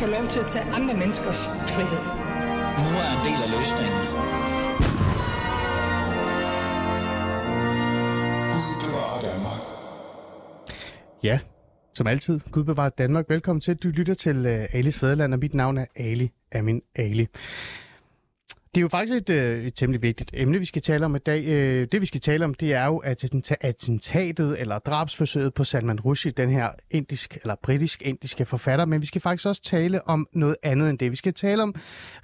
få lov til at tage andre menneskers frihed. Nu er en del af løsningen. Gud bevarer Danmark. Ja, som altid, Gud bevarer Danmark. Velkommen til, du lytter til Alis Fædreland, og mit navn er Ali Aminali. Det er jo faktisk et temmelig vigtigt emne, vi skal tale om i dag. Det, vi skal tale om, det er jo attentatet eller drabsforsøget på Salman Rushdie, den her britisk-indiske forfatter. Men vi skal faktisk også tale om noget andet end det. Vi skal tale om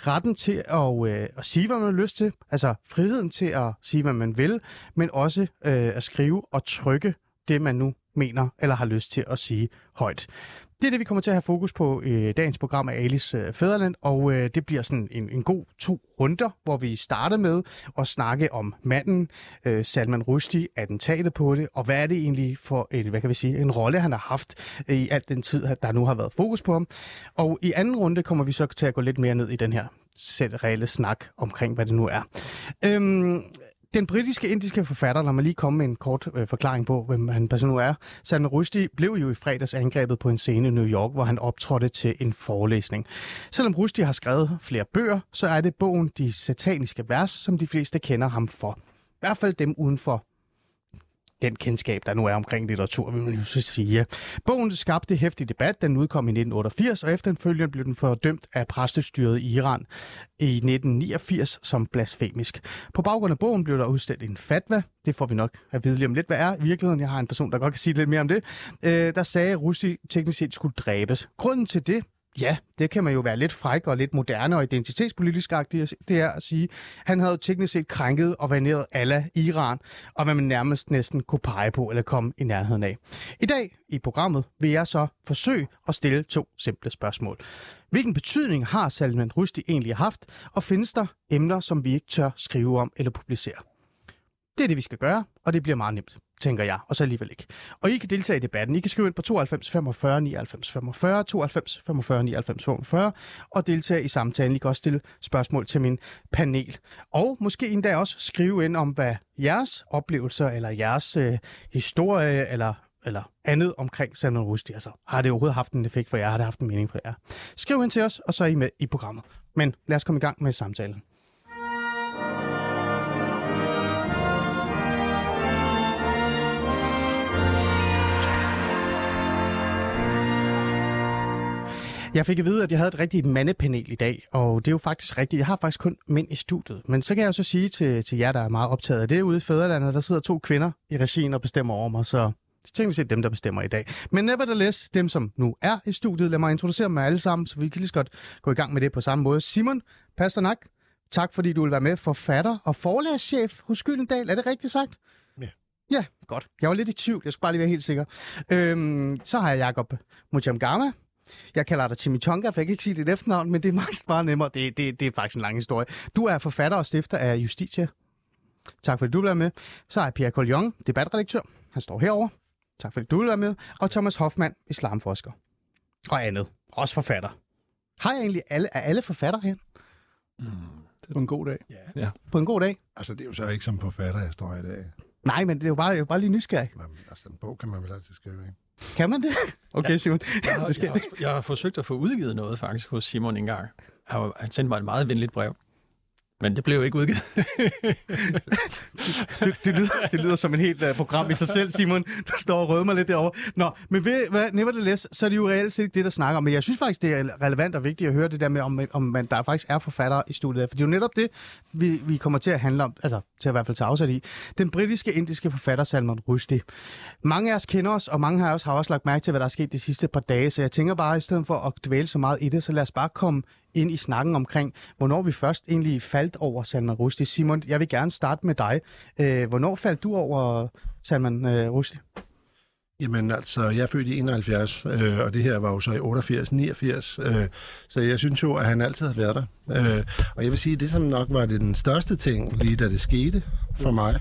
retten til at sige, hvad man har lyst til. Altså friheden til at sige, hvad man vil, men også at skrive og trykke det, man nu mener eller har lyst til at sige højt. Det er det, vi kommer til at have fokus på i dagens program af Alis Fædreland, og det bliver sådan en god 2 runder, hvor vi starter med at snakke om manden, Salman Rushdie, attentatet på det, og hvad er det egentlig for en rolle, han har haft i al den tid, der nu har været fokus på ham. Og i anden runde kommer vi så til at gå lidt mere ned i den her reelle snak omkring, hvad det nu er. Den britiske-indiske forfatter, lad mig lige komme med en kort forklaring på, hvem han nu er. Salman Rushdie blev jo i fredags angrebet på en scene i New York, hvor han optrådte til en forelæsning. Selvom Rushdie har skrevet flere bøger, så er det bogen De Sataniske Vers, som de fleste kender ham for. I hvert fald dem uden for den kendskab, der nu er omkring litteratur, vil man jo så sige. Bogen skabte heftig debat, den udkom i 1988, og efterfølgende blev den fordømt af præstestyret i Iran i 1989 som blasfemisk. På baggrund af bogen blev der udstedt en fatwa, det får vi nok at vide lige om lidt, hvad er i virkeligheden, jeg har en person, der godt kan sige lidt mere om det, der sagde, at Rushdie teknisk set skulle dræbes. Grunden til det, ja, det kan man jo være lidt fræk og lidt moderne og identitetspolitisk-agtigt, det er at sige, han havde jo teknisk set krænket og vaneret Allah i Iran, og hvad man næsten kunne pege på eller komme i nærheden af. I dag i programmet vil jeg så forsøge at stille 2 simple spørgsmål. Hvilken betydning har Salman Rushdie egentlig haft, og findes der emner, som vi ikke tør skrive om eller publicere? Det er det, vi skal gøre, og det bliver meget nemt, tænker jeg, og så alligevel ikke. Og I kan deltage i debatten. I kan skrive ind på 92 45 99 45, 92 45 99 45, og deltage i samtalen. I kan også stille spørgsmål til min panel. Og måske endda også skrive ind om, hvad jeres oplevelser, eller jeres historie, eller andet omkring Salman Rushdie. Altså, har det overhovedet haft en effekt for jer? Har det haft en mening for jer? Skriv ind til os, og så er I med i programmet. Men lad os komme i gang med samtalen. Jeg fik at vide, at jeg havde et rigtigt mandepanel i dag, og det er jo faktisk rigtigt. Jeg har faktisk kun mænd i studiet, men så kan jeg jo så sige til jer, der er meget optaget af det ude i fædrelandet, der sidder 2 kvinder i regien og bestemmer over mig, så det er tænkt set dem, der bestemmer i dag. Men nevertheless, dem som nu er i studiet, lad mig introducere dem alle sammen, så vi kan lige så godt gå i gang med det på samme måde. Simon Pasternak, tak fordi du vil være med, forfatter og forlagschef hos Gyldendal, er det rigtigt sagt? Ja, godt. Jeg var lidt i tvivl, jeg skulle bare lige være helt sikker. Så har jeg Jakob Mchangama. Jeg kalder dig Timmy Tonka, for jeg kan ikke sige dit efternavn, men det er mest bare nemmere. Det er faktisk en lang historie. Du er forfatter og stifter af Justitia. Tak fordi du bliver med. Så er Pierre Collignon, debatredaktør. Han står herover. Tak fordi du bliver med. Og Thomas Hoffmann, islamforsker. Og andet. Også forfatter. Har jeg egentlig alle forfatter her? På en god dag. Ja. På en god dag. Altså, det er jo så ikke som forfatter, jeg står i dag. Nej, men det er jo bare lige nysgerrig. Jamen, altså, en bog kan man vel altid skrive, ikke? Kan man det? Okay, Simon. Jeg har forsøgt at få udgivet noget faktisk hos Simon engang. Han sendte mig et meget venligt brev, men det blev jo ikke udgivet. det lyder som et helt program i sig selv, Simon. Du står og rødmer lidt derovre. Nå, men ved nevertheless, så er det jo reelt set det, der snakker om. Men jeg synes faktisk, det er relevant og vigtigt at høre det der med, om man der faktisk er forfattere i studiet. For det er jo netop det, vi kommer til at handle om, altså til at i hvert fald tage afsat i. Den britiske-indiske forfatter Salman Rushdie. Mange af os kender os, og mange af os har også lagt mærke til, hvad der er sket de sidste par dage. Så jeg tænker bare, i stedet for at dvæle så meget i det, så lad os bare komme ind i snakken omkring, hvornår vi først egentlig faldt over Salman Rushdie. Simon, jeg vil gerne starte med dig. Hvornår faldt du over Salman Rushdie? Jamen altså, jeg er født i 71, og det her var jo så i 88, 89, så jeg synes jo, at han altid har været der. Og jeg vil sige, at det som nok var den største ting, lige da det skete for mig,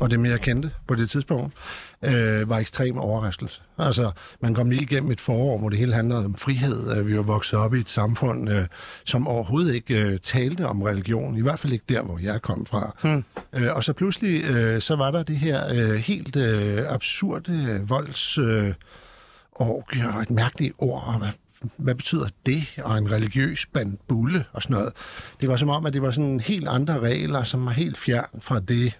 og det mere kendte på det tidspunkt, var ekstrem overraskelse. Altså, man kom lige igennem et forår, hvor det hele handlede om frihed. Vi var vokset op i et samfund, som overhovedet ikke talte om religion. I hvert fald ikke der, hvor jeg kom fra. Og så pludselig, så var der det her helt absurde volds... og et mærkeligt ord, og hvad hvad betyder det? Og en religiøs bandbulle og sådan noget. Det var som om, at det var sådan helt andre regler, som var helt fjern fra det,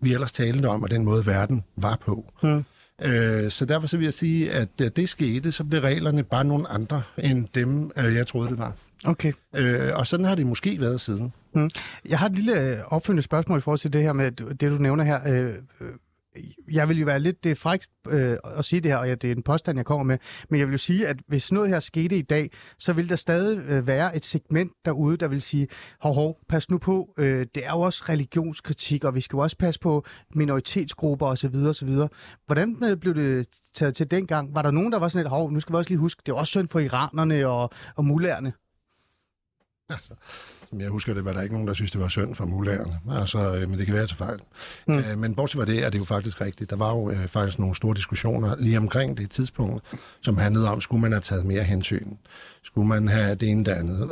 vi ellers talte om, og den måde verden var på. Mm. Så derfor så vil jeg sige, at da det skete, så blev reglerne bare nogle andre end dem, jeg troede, det var. Okay. Og sådan har det måske været siden. Mm. Jeg har et lille opfølgende spørgsmål i forhold til det her med det, du nævner her. Jeg vil jo være lidt, det er frækst at sige det her, og ja, det er en påstand, jeg kommer med, men jeg vil jo sige, at hvis noget her skete i dag, så vil der stadig være et segment derude, der vil sige, hov, pas nu på, det er jo også religionskritik, og vi skal jo også passe på minoritetsgrupper osv. osv. Hvordan blev det taget til dengang? Var der nogen, der var sådan et, hov, nu skal vi også lige huske, det er også synd for iranerne og mullerne? Altså, som jeg husker det, var der ikke nogen, der synes, det var synd for mullerne. Altså, men det kan være til fejl. Mm. Men bortset fra det, er det jo faktisk rigtigt. Der var jo faktisk nogle store diskussioner lige omkring det tidspunkt, som handlede om, skulle man have taget mere hensyn? Skulle man have det ene det andet?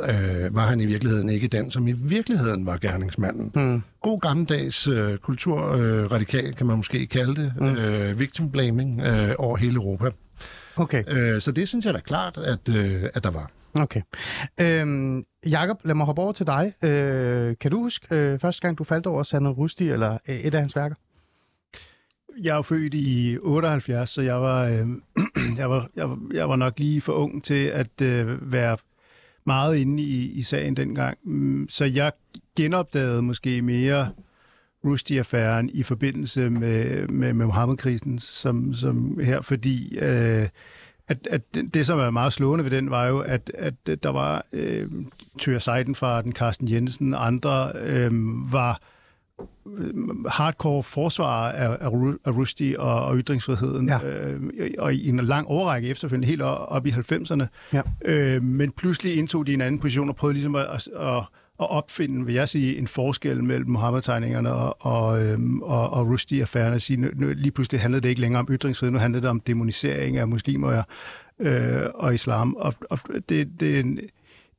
Var han i virkeligheden ikke den, som i virkeligheden var gerningsmanden? Mm. God gammeldags kulturradikal, kan man måske kalde det. Mm. Victim blaming over hele Europa. Okay. Så det synes jeg da klart, at der var. Okay. Jakob, lad mig hoppe over til dig. Kan du huske første gang, du faldt over Salman Rushdie eller et af hans værker? Jeg er jo født i 78, så jeg var nok lige for ung til at være meget inde i sagen dengang. Så jeg genopdagede måske mere Rushdie-affæren i forbindelse med Mohammed-krisen, som her, fordi... At det, som er meget slående ved den, var jo, at der var Thyra Seidenfarten, Carsten Jensen og andre, var hardcore forsvarer af Rushdie og ytringsfriheden, ja. Og i en lang årrække efterfølgende, helt op i 90'erne. Ja. Men pludselig indtog de en anden position og prøvede ligesom at opfinde, vil jeg sige, en forskel mellem Mohammed-tegningerne og Rushdie-affæren. Sige, nu, lige pludselig handlede det ikke længere om ytringsfrihed, nu handlede det om dæmonisering af muslimer og islam. Og det er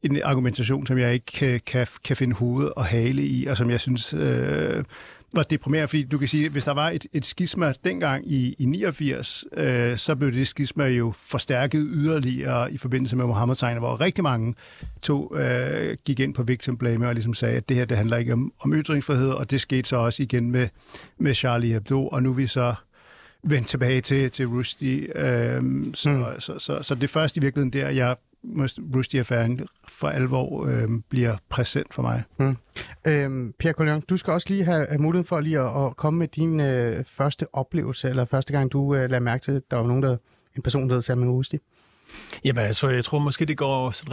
en argumentation, som jeg ikke kan finde hoved og hale i, og som jeg synes var deprimerende, fordi du kan sige, at hvis der var et skisma dengang i 89, så blev det skisma jo forstærket yderligere i forbindelse med Mohammed-tegner, hvor rigtig mange gik ind på victim blame og ligesom sagde, at det her, det handler ikke om ytringsfrihed, og det skete så også igen med Charlie Hebdo, og nu er vi så vendt tilbage til Rushdie. Så det første i virkeligheden der, jeg Rushdie-affæren for alvor bliver præsent for mig. Mm. Pierre Collignon, du skal også lige have mulighed for lige at komme med din første oplevelse, eller første gang, du lader mærke til, at der var en person, der hed Salman Rushdie. Jamen, altså, jeg tror måske, det går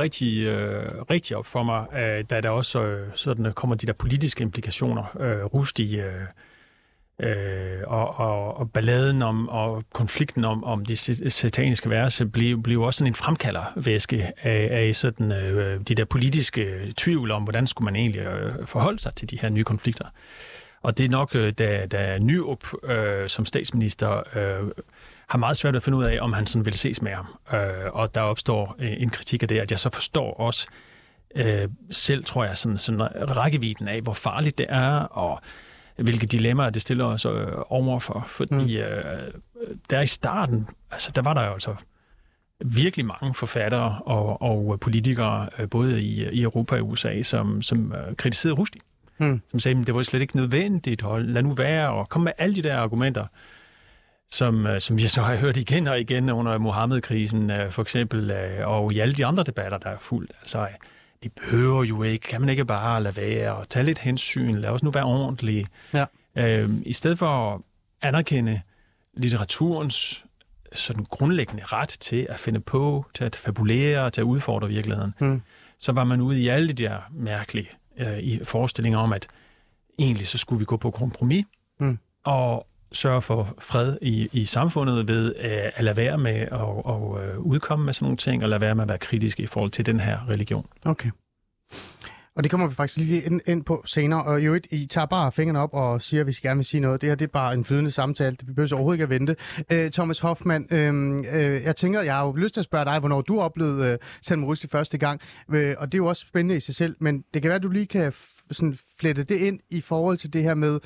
rigtig op for mig, da der også sådan kommer de der politiske implikationer. Rushdie... Og balladen om og konflikten om de sataniske vers blev også sådan en fremkaldervæske af sådan de der politiske tvivl om, hvordan skulle man egentlig forholde sig til de her nye konflikter. Og det er nok, da Nyrup som statsminister har meget svært at finde ud af, om han sådan vil ses med ham. Og der opstår en kritik af det, at jeg så forstår også selv, tror jeg, sådan rækkevidden af, hvor farligt det er, og hvilke dilemmaer det stiller os overfor, fordi der i starten, altså der var der jo altså virkelig mange forfattere og politikere, både i Europa og i USA, som kritiserede Rushdie, som sagde, at det var slet ikke nødvendigt, og lad nu være, og kom med alle de der argumenter, som vi så har hørt igen og igen under Mohammed-krisen, for eksempel, og i alle de andre debatter, der er fuldt, altså... De behøver jo ikke, kan man ikke bare lade være og tage lidt hensyn, lad os nu være ordentlige. Ja. I stedet for at anerkende litteraturens sådan grundlæggende ret til at finde på, til at fabulere, til at udfordre virkeligheden, så var man ude i alle de der mærkelige forestillinger om, at egentlig så skulle vi gå på kompromis og sørge for fred i samfundet ved at lade være med at udkomme med sådan nogle ting, og lade være med at være kritiske i forhold til den her religion. Okay. Og det kommer vi faktisk lige ind på senere. Og jo, I tager bare fingrene op og siger, at vi skal gerne vil sige noget. Det her, det er bare en flydende samtale. Det behøver overhovedet ikke at vente. Thomas Hoffmann, jeg tænker, jeg har jo lyst til at spørge dig, hvornår du oplevede Salman Rushdie første gang. Og det er jo også spændende i sig selv, men det kan være, at du lige kan sådan flette det ind i forhold til det her med...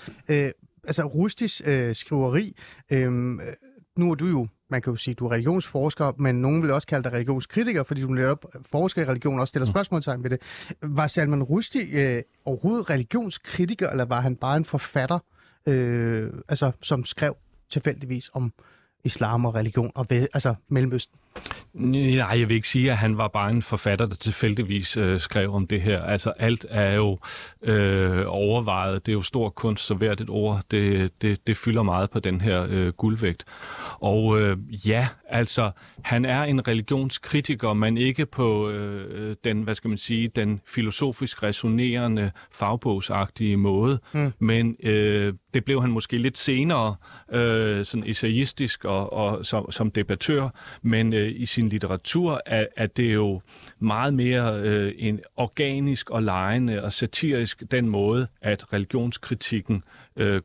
altså Rushdies skriveri, nu er du jo man kan jo sige, at du er religionsforsker, men nogen vil også kalde dig religionskritiker, fordi du netop forsker i religion og stiller spørgsmålstegn ved det. Var Salman Rushdie overhovedet religionskritiker, eller var han bare en forfatter, altså, som skrev tilfældigvis om islam og religion og altså Mellemøsten? Nej, jeg vil ikke sige, at han var bare en forfatter, der tilfældigvis skrev om det her. Altså alt er jo overvejet. Det er jo stor kunst, så hvert et ord, det fylder meget på den her guldvægt. Og ja, altså han er en religionskritiker, men ikke på den, hvad skal man sige, den filosofisk resonerende, fagbogsagtige måde. Men det blev han måske lidt senere, sådan essayistisk og som debattør, men i sin litteratur er det jo meget mere en organisk og lejende og satirisk den måde, at religionskritikken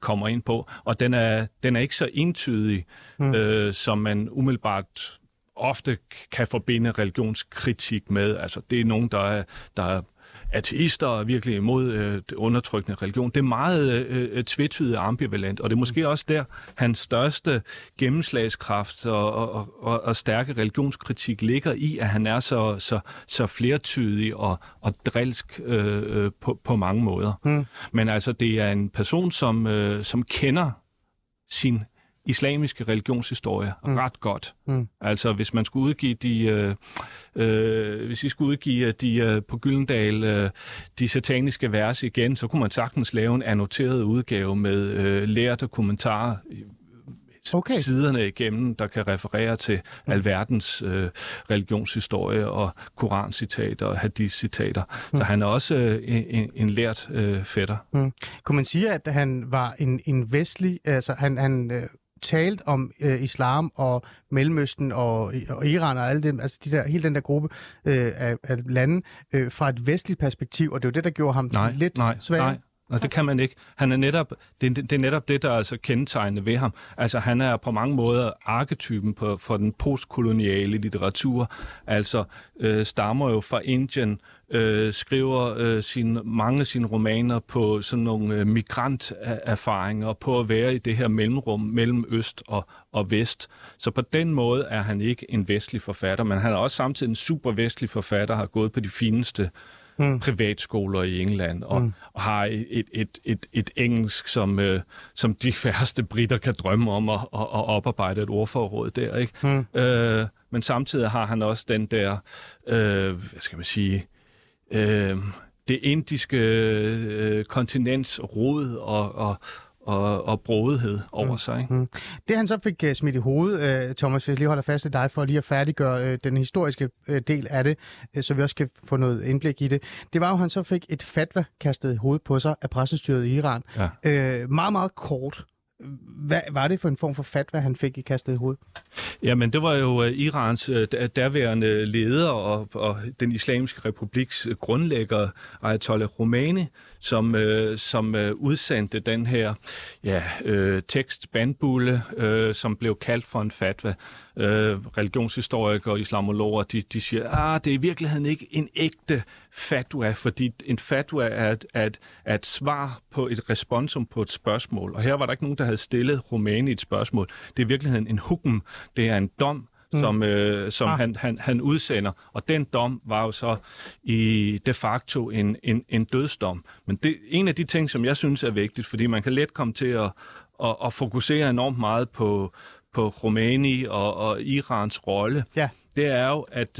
kommer ind på. Og den er ikke så entydig, som man umiddelbart ofte kan forbinde religionskritik med. Altså det er nogen, der er ateister er virkelig imod undertrykkende religion. Det er meget tvetydigt og ambivalent, og det er måske også der, hans største gennemslagskraft og stærke religionskritik ligger i, at han er så flertydig og drilsk på mange måder. Men altså, det er en person, som kender sin islamiske religionshistorie ret godt. Altså hvis man skulle udgive på Gyldendal de sataniske vers igen, så kunne man sagtens lave en annoteret udgave med lærte kommentarer siderne igennem, der kan referere til alverdens religionshistorie og korancitater og hadith-citater. Så han er også en lært fætter. Kunne man sige, at han var en vestlig, altså han talt om islam og Mellemøsten og Iran og alle dem, altså hele den der gruppe af lande fra et vestligt perspektiv, og det er jo det, der gjorde ham svag. Og det kan man ikke. Han er netop, det er netop det, der er altså kendetegnende ved ham. Altså han er på mange måder arketypen for den postkoloniale litteratur. Altså stammer jo fra Indien, skriver mange af sine romaner på sådan nogle migranterfaringer, på at være i det her mellemrum mellem øst og vest. Så på den måde er han ikke en vestlig forfatter, men han er også samtidig en super vestlig forfatter, har gået på de fineste privatskoler i England, og har et engelsk, som de færreste britter kan drømme om at oparbejde et ordforråd der, ikke? Men samtidig har han også den der, hvad skal man sige, det indiske kontinents rod og brodighed over sig. Ikke? Det han så fik smidt i hovedet, Thomas, hvis jeg lige holder fast i dig, for lige at færdiggøre den historiske del af det, så vi også kan få noget indblik i det. Det var jo, han så fik et fatwa kastet i hovedet på sig af præstestyret i Iran. Ja. Meget, meget kort. Hvad var det for en form for fatwa, han fik i kastet i hovedet? Jamen, det var jo Irans daværende leder og den islamiske republiks grundlægger, Ayatollah Khomeini, som udsendte den her tekstbandbulle, som blev kaldt for en fatwa. Religionshistorikere og islamologer, de siger, det er i virkeligheden ikke en ægte fatwa, fordi en fatwa er et svar på et responsum på et spørgsmål. Og her var der ikke nogen, der havde stillet Khomeini et spørgsmål. Det er i virkeligheden en hukm. Det er en dom, som han udsender. Og den dom var jo så i de facto en dødsdom. Men det en af de ting, som jeg synes er vigtigt, fordi man kan let komme til at fokusere enormt meget på Khomeini og Irans rolle, det er jo, at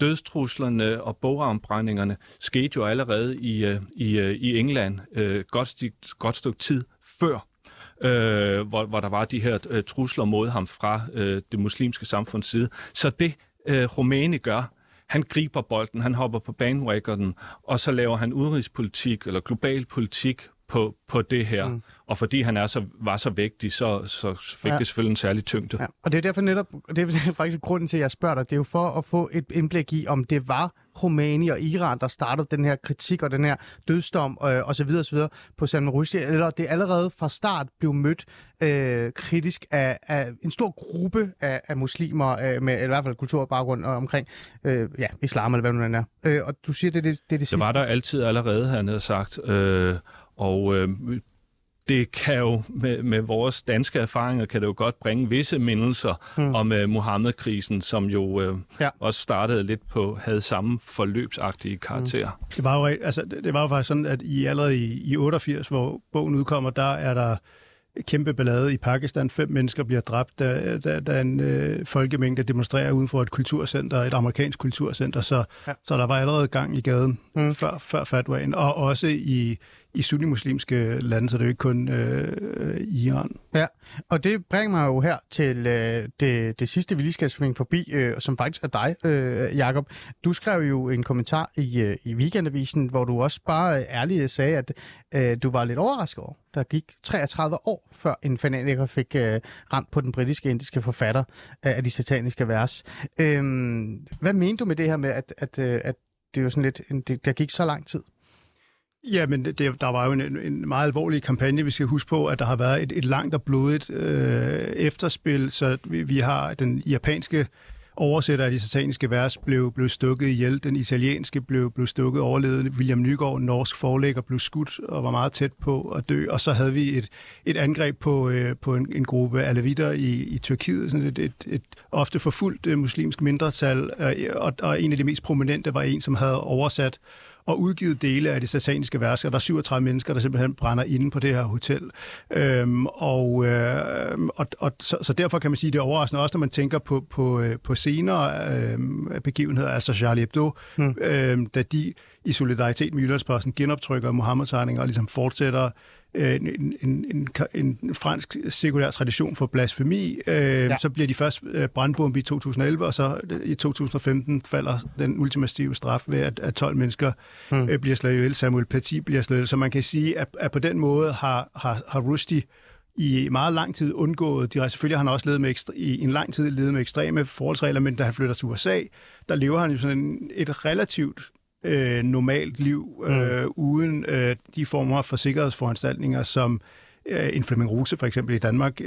dødstruslerne og bogafbrændingerne skete jo allerede i England godt stykke tid før, hvor der var de her trusler mod ham fra det muslimske samfunds side. Så det Khomeini gør, han griber bolden, han hopper på bandwagonen, og så laver han udenrigspolitik eller global politik på det her. Og fordi han var så vigtig, så fik det selvfølgelig en særlig tyngde. Ja. Og det er derfor netop, det er faktisk grunden til, at jeg spørger dig, det er jo for at få et indblik i, om det var Khomeini og Iran, der startede den her kritik og den her dødsdom og så videre på Salman Rushdie, eller det allerede fra start blev mødt kritisk af en stor gruppe af muslimer, med i hvert fald kulturbaggrund omkring islam eller hvad nu det er. Og du siger, det er det sidste. Det var der altid allerede, han havde sagt, og det kan jo med vores danske erfaringer, kan det jo godt bringe visse mindelser om Mohammed-krisen, som jo også startede lidt på, havde samme forløbsagtige karakterer. Det var jo faktisk sådan, at allerede i 88, hvor bogen udkommer, der er der kæmpe ballade i Pakistan. 5 mennesker bliver dræbt, da en folkemængde demonstrerer uden for et kulturcenter, et amerikansk kulturcenter, så der var allerede gang i gaden før fatwaen, og også i sunnimuslimske lande, så det er jo ikke kun Iran. Ja, og det bringer mig jo her til det sidste, vi lige skal svinge forbi, som faktisk er dig, Jakob. Du skrev jo en kommentar i Weekendavisen, hvor du også bare ærligt sagde, at du var lidt overrasket over, der gik 33 år, før en fanatiker fik ramt på den britiske indiske forfatter af De Sataniske Vers. Hvad mente du med det her med, at det jo sådan lidt, der gik så lang tid? Ja, men der var jo en meget alvorlig kampagne. Vi skal huske på, at der har været et langt og blodigt efterspil, så vi har den japanske oversætter af De Sataniske Vers blev stukket ihjel, den italienske blev stukket, overlevede William Nygård, norsk forlægger, blev skudt og var meget tæt på at dø, og så havde vi et angreb på en gruppe alevitter i Tyrkiet, sådan et ofte forfulgt muslimsk mindretal, og en af de mest prominente var en, som havde oversat og udgivet dele af Det Sataniske Vers, og der er 37 mennesker, der simpelthen brænder inde på det her hotel. Så derfor kan man sige, det er overraskende, også når man tænker på senere begivenheder, altså Charlie Hebdo, da de i solidaritet med Jyllands-Posten genoptrykker Mohammed-tegninger og ligesom fortsætter en fransk sekulær tradition for blasfemi. Så bliver de først brandbombe i 2011, og så i 2015 falder den ultimative straf ved, at 12 mennesker bliver slået ihjel. Samuel Paty bliver slået ihjel. Så man kan sige, at på den måde har Rushdie i meget lang tid undgået. Selvfølgelig har han også levet med i en lang tid levet med ekstreme forholdsregler, men da han flytter til USA, der lever han jo sådan et relativt normalt liv, uden de former for sikkerhedsforanstaltninger, som en Flemming Rose for eksempel i Danmark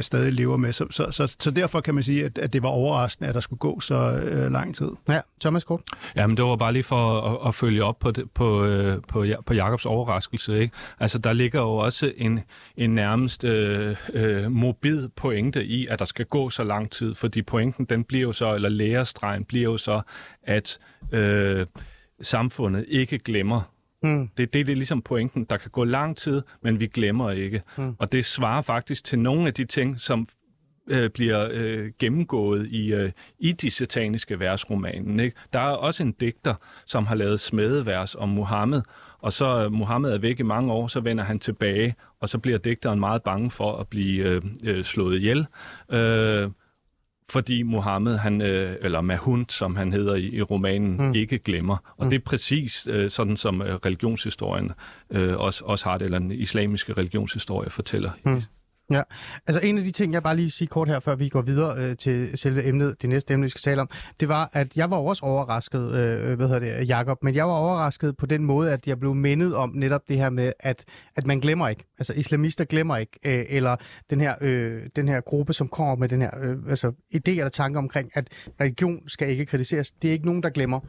stadig lever med. Så derfor kan man sige, at det var overraskende, at der skulle gå så lang tid. Ja, Thomas Kort? Jamen, det var bare lige for at følge op på Jakobs overraskelse, ikke? Altså, der ligger jo også en nærmest morbid pointe i, at der skal gå så lang tid, fordi pointen, den bliver jo så, eller lærestregen bliver jo så, at samfundet ikke glemmer. Det er ligesom pointen. Der kan gå lang tid, men vi glemmer ikke. Og det svarer faktisk til nogle af de ting, som bliver gennemgået i De Sataniske Vers-romanen, ikke? Der er også en digter, som har lavet smedevers om Mohammed, og så Mohammed er væk i mange år, så vender han tilbage, og så bliver digteren meget bange for at blive slået ihjel. Fordi Mohammed, eller Mahund, som han hedder i romanen, ikke glemmer. Og det er præcis sådan, som religionshistorien også har det, eller den islamiske religionshistorie fortæller. Ja, altså en af de ting, jeg bare lige siger kort her, før vi går videre til selve emnet, det næste emne, vi skal tale om, det var, at jeg var også overrasket, Jakob, men jeg var overrasket på den måde, at jeg blev mindet om netop det her med, at man glemmer ikke, altså islamister glemmer ikke, eller den her gruppe, som kommer med den her idéer eller tanker omkring, at religion skal ikke kritiseres, det er ikke nogen, der glemmer,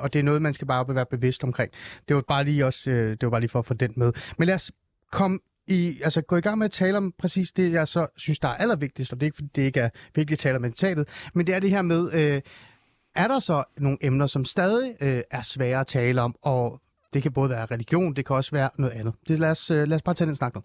og det er noget, man skal bare være bevidst omkring. Det var bare lige også, det var bare lige for at få den med. Men lad os gå i gang med at tale om præcis det, jeg så synes, der er allervigtigst, og det er ikke, fordi det ikke er vigtigt at tale om mentatet, men det er det her med, er der så nogle emner, som stadig er svære at tale om, og det kan både være religion, det kan også være noget andet. Det, lad os bare tage den snak nu.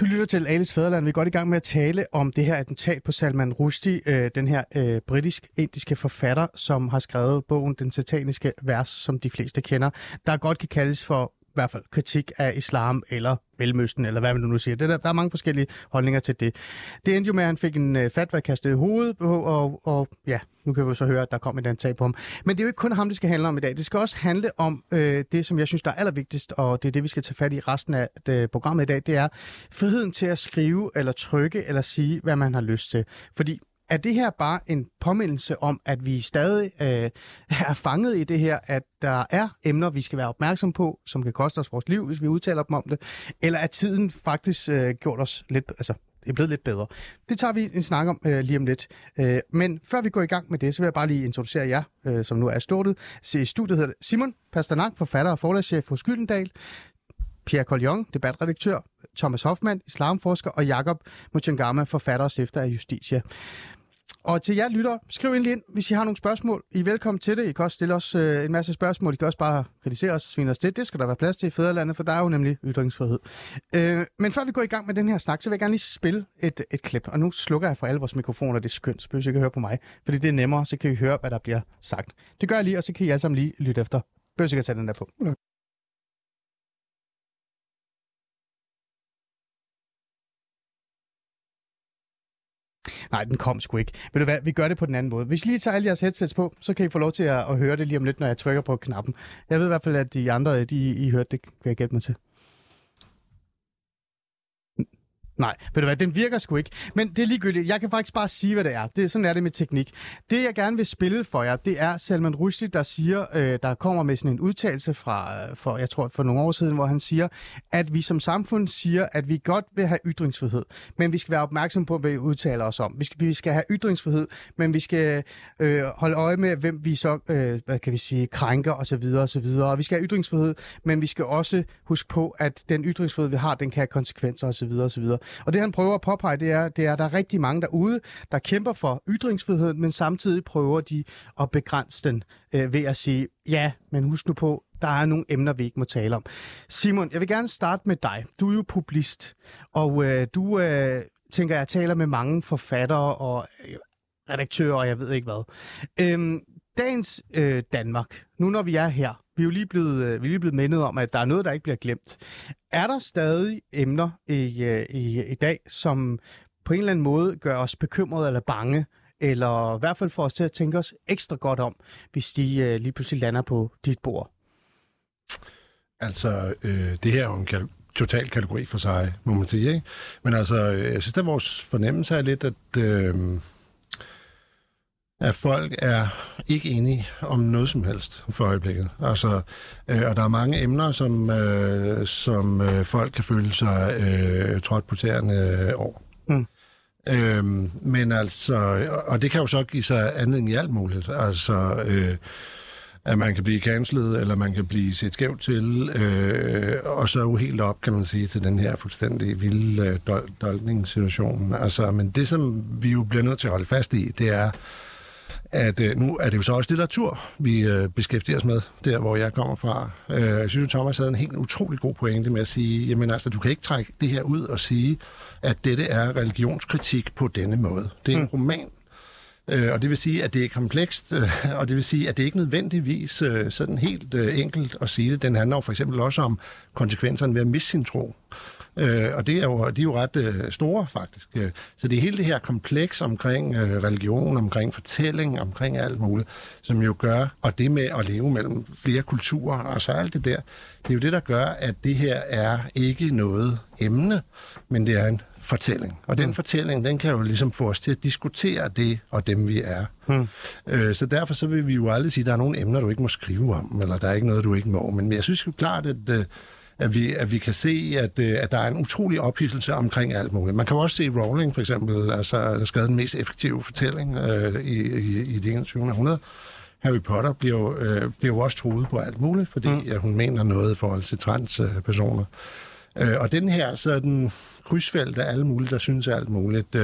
Du lytter til Alis Fædreland. Vi er godt i gang med at tale om det her attentat på Salman Rushdie, den her britisk-indiske forfatter, som har skrevet bogen Den Sataniske Vers, som de fleste kender, der godt kan kaldes for i hvert fald kritik af islam eller Mellemøsten, eller hvad man nu siger. Der er mange forskellige holdninger til det. Det endte jo med, at han fik en fatwa kastet i hovedet, og ja, nu kan vi jo så høre, at der kom et angreb på ham. Men det er jo ikke kun ham, det skal handle om i dag. Det skal også handle om det, som jeg synes, der er allervigtigst, og det er det, vi skal tage fat i resten af programmet i dag, det er friheden til at skrive, eller trykke, eller sige, hvad man har lyst til. Fordi er det her bare en påmindelse om, at vi stadig er fanget i det her, at der er emner, vi skal være opmærksom på, som kan koste os vores liv, hvis vi udtaler dem om det? Eller er tiden faktisk gjort os lidt, altså Det er blevet lidt bedre. Det tager vi en snak om lige om lidt. Men før vi går i gang med det, så vil jeg bare lige introducere jer, som nu er stået. I studiet hedder Simon Pasternak, forfatter og forlagschef hos Gyldendal. Pierre Collignon, debatredaktør. Thomas Hoffmann, islamforsker. Og Jakob Mchangama, forfatter og stifter af Justitia. Og til jer lytter, skriv endelig ind, hvis I har nogle spørgsmål. I er velkommen til det. I kan også stille os en masse spørgsmål. I kan også bare kritisere os og svine os til. Det skal der være plads til i Fædrelandet, for der er jo nemlig ytringsfrihed. Men før vi går i gang med den her snak, så vil jeg gerne lige spille et klip. Og nu slukker jeg for alle vores mikrofoner. Det er skønt, så I kan høre på mig. Fordi det er nemmere, så kan I høre, hvad der bliver sagt. Det gør jeg lige, og så kan I alle sammen lige lytte efter. Bør jeg tage den der på. Nej, den kom sgu ikke. Ved du hvad, vi gør det på den anden måde. Hvis I lige tager alle jeres headsets på, så kan I få lov til at høre det lige om lidt, når jeg trykker på knappen. Jeg ved i hvert fald, at de andre, I hørte det, kan jeg gætte mig til. Nej, ved du hvad, den virker sgu ikke. Men det er ligegyldigt. Jeg kan faktisk bare sige, hvad det er. Sådan er det med teknik. Det, jeg gerne vil spille for jer, det er Salman Rushdie, der siger, der kommer med sådan en udtalelse fra, jeg tror, for nogle år siden, hvor han siger, at vi som samfund siger, at vi godt vil have ytringsfrihed, men vi skal være opmærksom på, hvad vi udtaler os om. Vi skal have ytringsfrihed, men vi skal holde øje med, hvem vi så, hvad kan vi sige, krænker osv. Og vi skal have ytringsfrihed, men vi skal også huske på, at den ytringsfrihed, vi har, den kan have konsekvenser osv. Og det, han prøver at påpege, det er, at der er rigtig mange derude, der kæmper for ytringsfriheden, men samtidig prøver de at begrænse den ved at sige, ja, men husk nu på, der er nogle emner, vi ikke må tale om. Simon, jeg vil gerne starte med dig. Du er jo publicist, og du tænker, jeg taler med mange forfattere og redaktører, og jeg ved ikke hvad. Dagens Danmark, nu når vi er her, vi er jo lige blevet mindet om, at der er noget, der ikke bliver glemt. Er der stadig emner i dag, som på en eller anden måde gør os bekymrede eller bange, eller i hvert fald får os til at tænke os ekstra godt om, hvis de lige pludselig lander på dit bord? Altså, det her er jo en total kategori for sig, må man sige, ikke? Men altså, jeg synes, at vores fornemmelse er lidt, at folk er ikke enige om noget som helst for øjeblikket. Altså, og der er mange emner, som folk kan føle sig trådt på tæerne over. Mm. Men altså, og det kan jo så give sig anledning i alt muligt. Altså, at man kan blive cancelet, eller man kan blive set skævt til, og så jo helt op, kan man sige, til den her fuldstændig vilde dolkningssituation. Altså, men det, som vi jo bliver nødt til at holde fast i, det er, at nu er det jo så også litteratur, vi beskæftiger os med, der hvor jeg kommer fra. Jeg synes, Thomas havde en helt utrolig god pointe med at sige, jamen altså, du kan ikke trække det her ud og sige, at dette er religionskritik på denne måde. Det er en roman, og det vil sige, at det er komplekst, og det vil sige, at det ikke nødvendigvis sådan helt enkelt at sige det. Den handler jo for eksempel også om konsekvenserne ved at miste sin tro. Og det er jo, de er jo ret store, faktisk. Så det er hele det her kompleks omkring religion, omkring fortælling, omkring alt muligt, som jo gør, og det med at leve mellem flere kulturer, og så alt det der, det er jo det, der gør, at det her er ikke noget emne, men det er en fortælling. Og den fortælling, den kan jo ligesom få os til at diskutere det og dem, vi er. Så derfor så vil vi jo aldrig sige, at der er nogle emner, du ikke må skrive om, eller der er ikke noget, du ikke må. Men jeg synes jo klart, at vi kan se, at der er en utrolig ophidselse omkring alt muligt. Man kan også se Rowling, for eksempel, altså, der skrev den mest effektive fortælling i det 21. århundrede. Harry Potter bliver jo også truet på alt muligt, fordi hun mener noget i forhold til transpersoner. Og den her sådan krydsfelt af alle muligt, der synes alt muligt,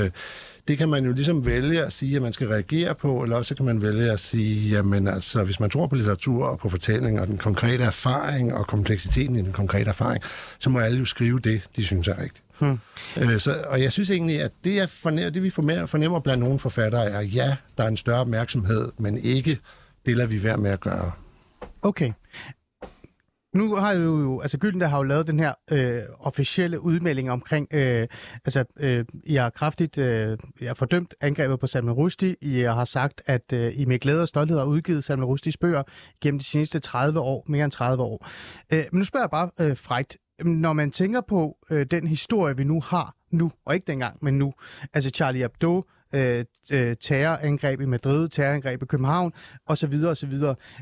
det kan man jo ligesom vælge at sige, at man skal reagere på, eller også kan man vælge at sige, jamen altså, hvis man tror på litteratur og på fortælling og den konkrete erfaring og kompleksiteten i den konkrete erfaring, så må alle jo skrive det, de synes er rigtigt. Og jeg synes egentlig, at det vi fornemmer blandt nogle forfattere er, ja, der er en større opmærksomhed, men ikke det lader vi være med at gøre. Okay. Nu har du jo, altså Gyldendal har jo lavet den her officielle udmelding omkring, I har kraftigt, jeg har fordømt angrebet på Salman Rushdie. I har sagt, at I med glæde og stolthed har udgivet Salman Rushdies bøger gennem de seneste 30 år, mere end 30 år. Men nu spørger jeg bare frækt, når man tænker på den historie, vi nu har nu, og ikke dengang, men nu, altså Charlie Hebdo, terrorangreb i Madrid, terrorangreb i København, osv.,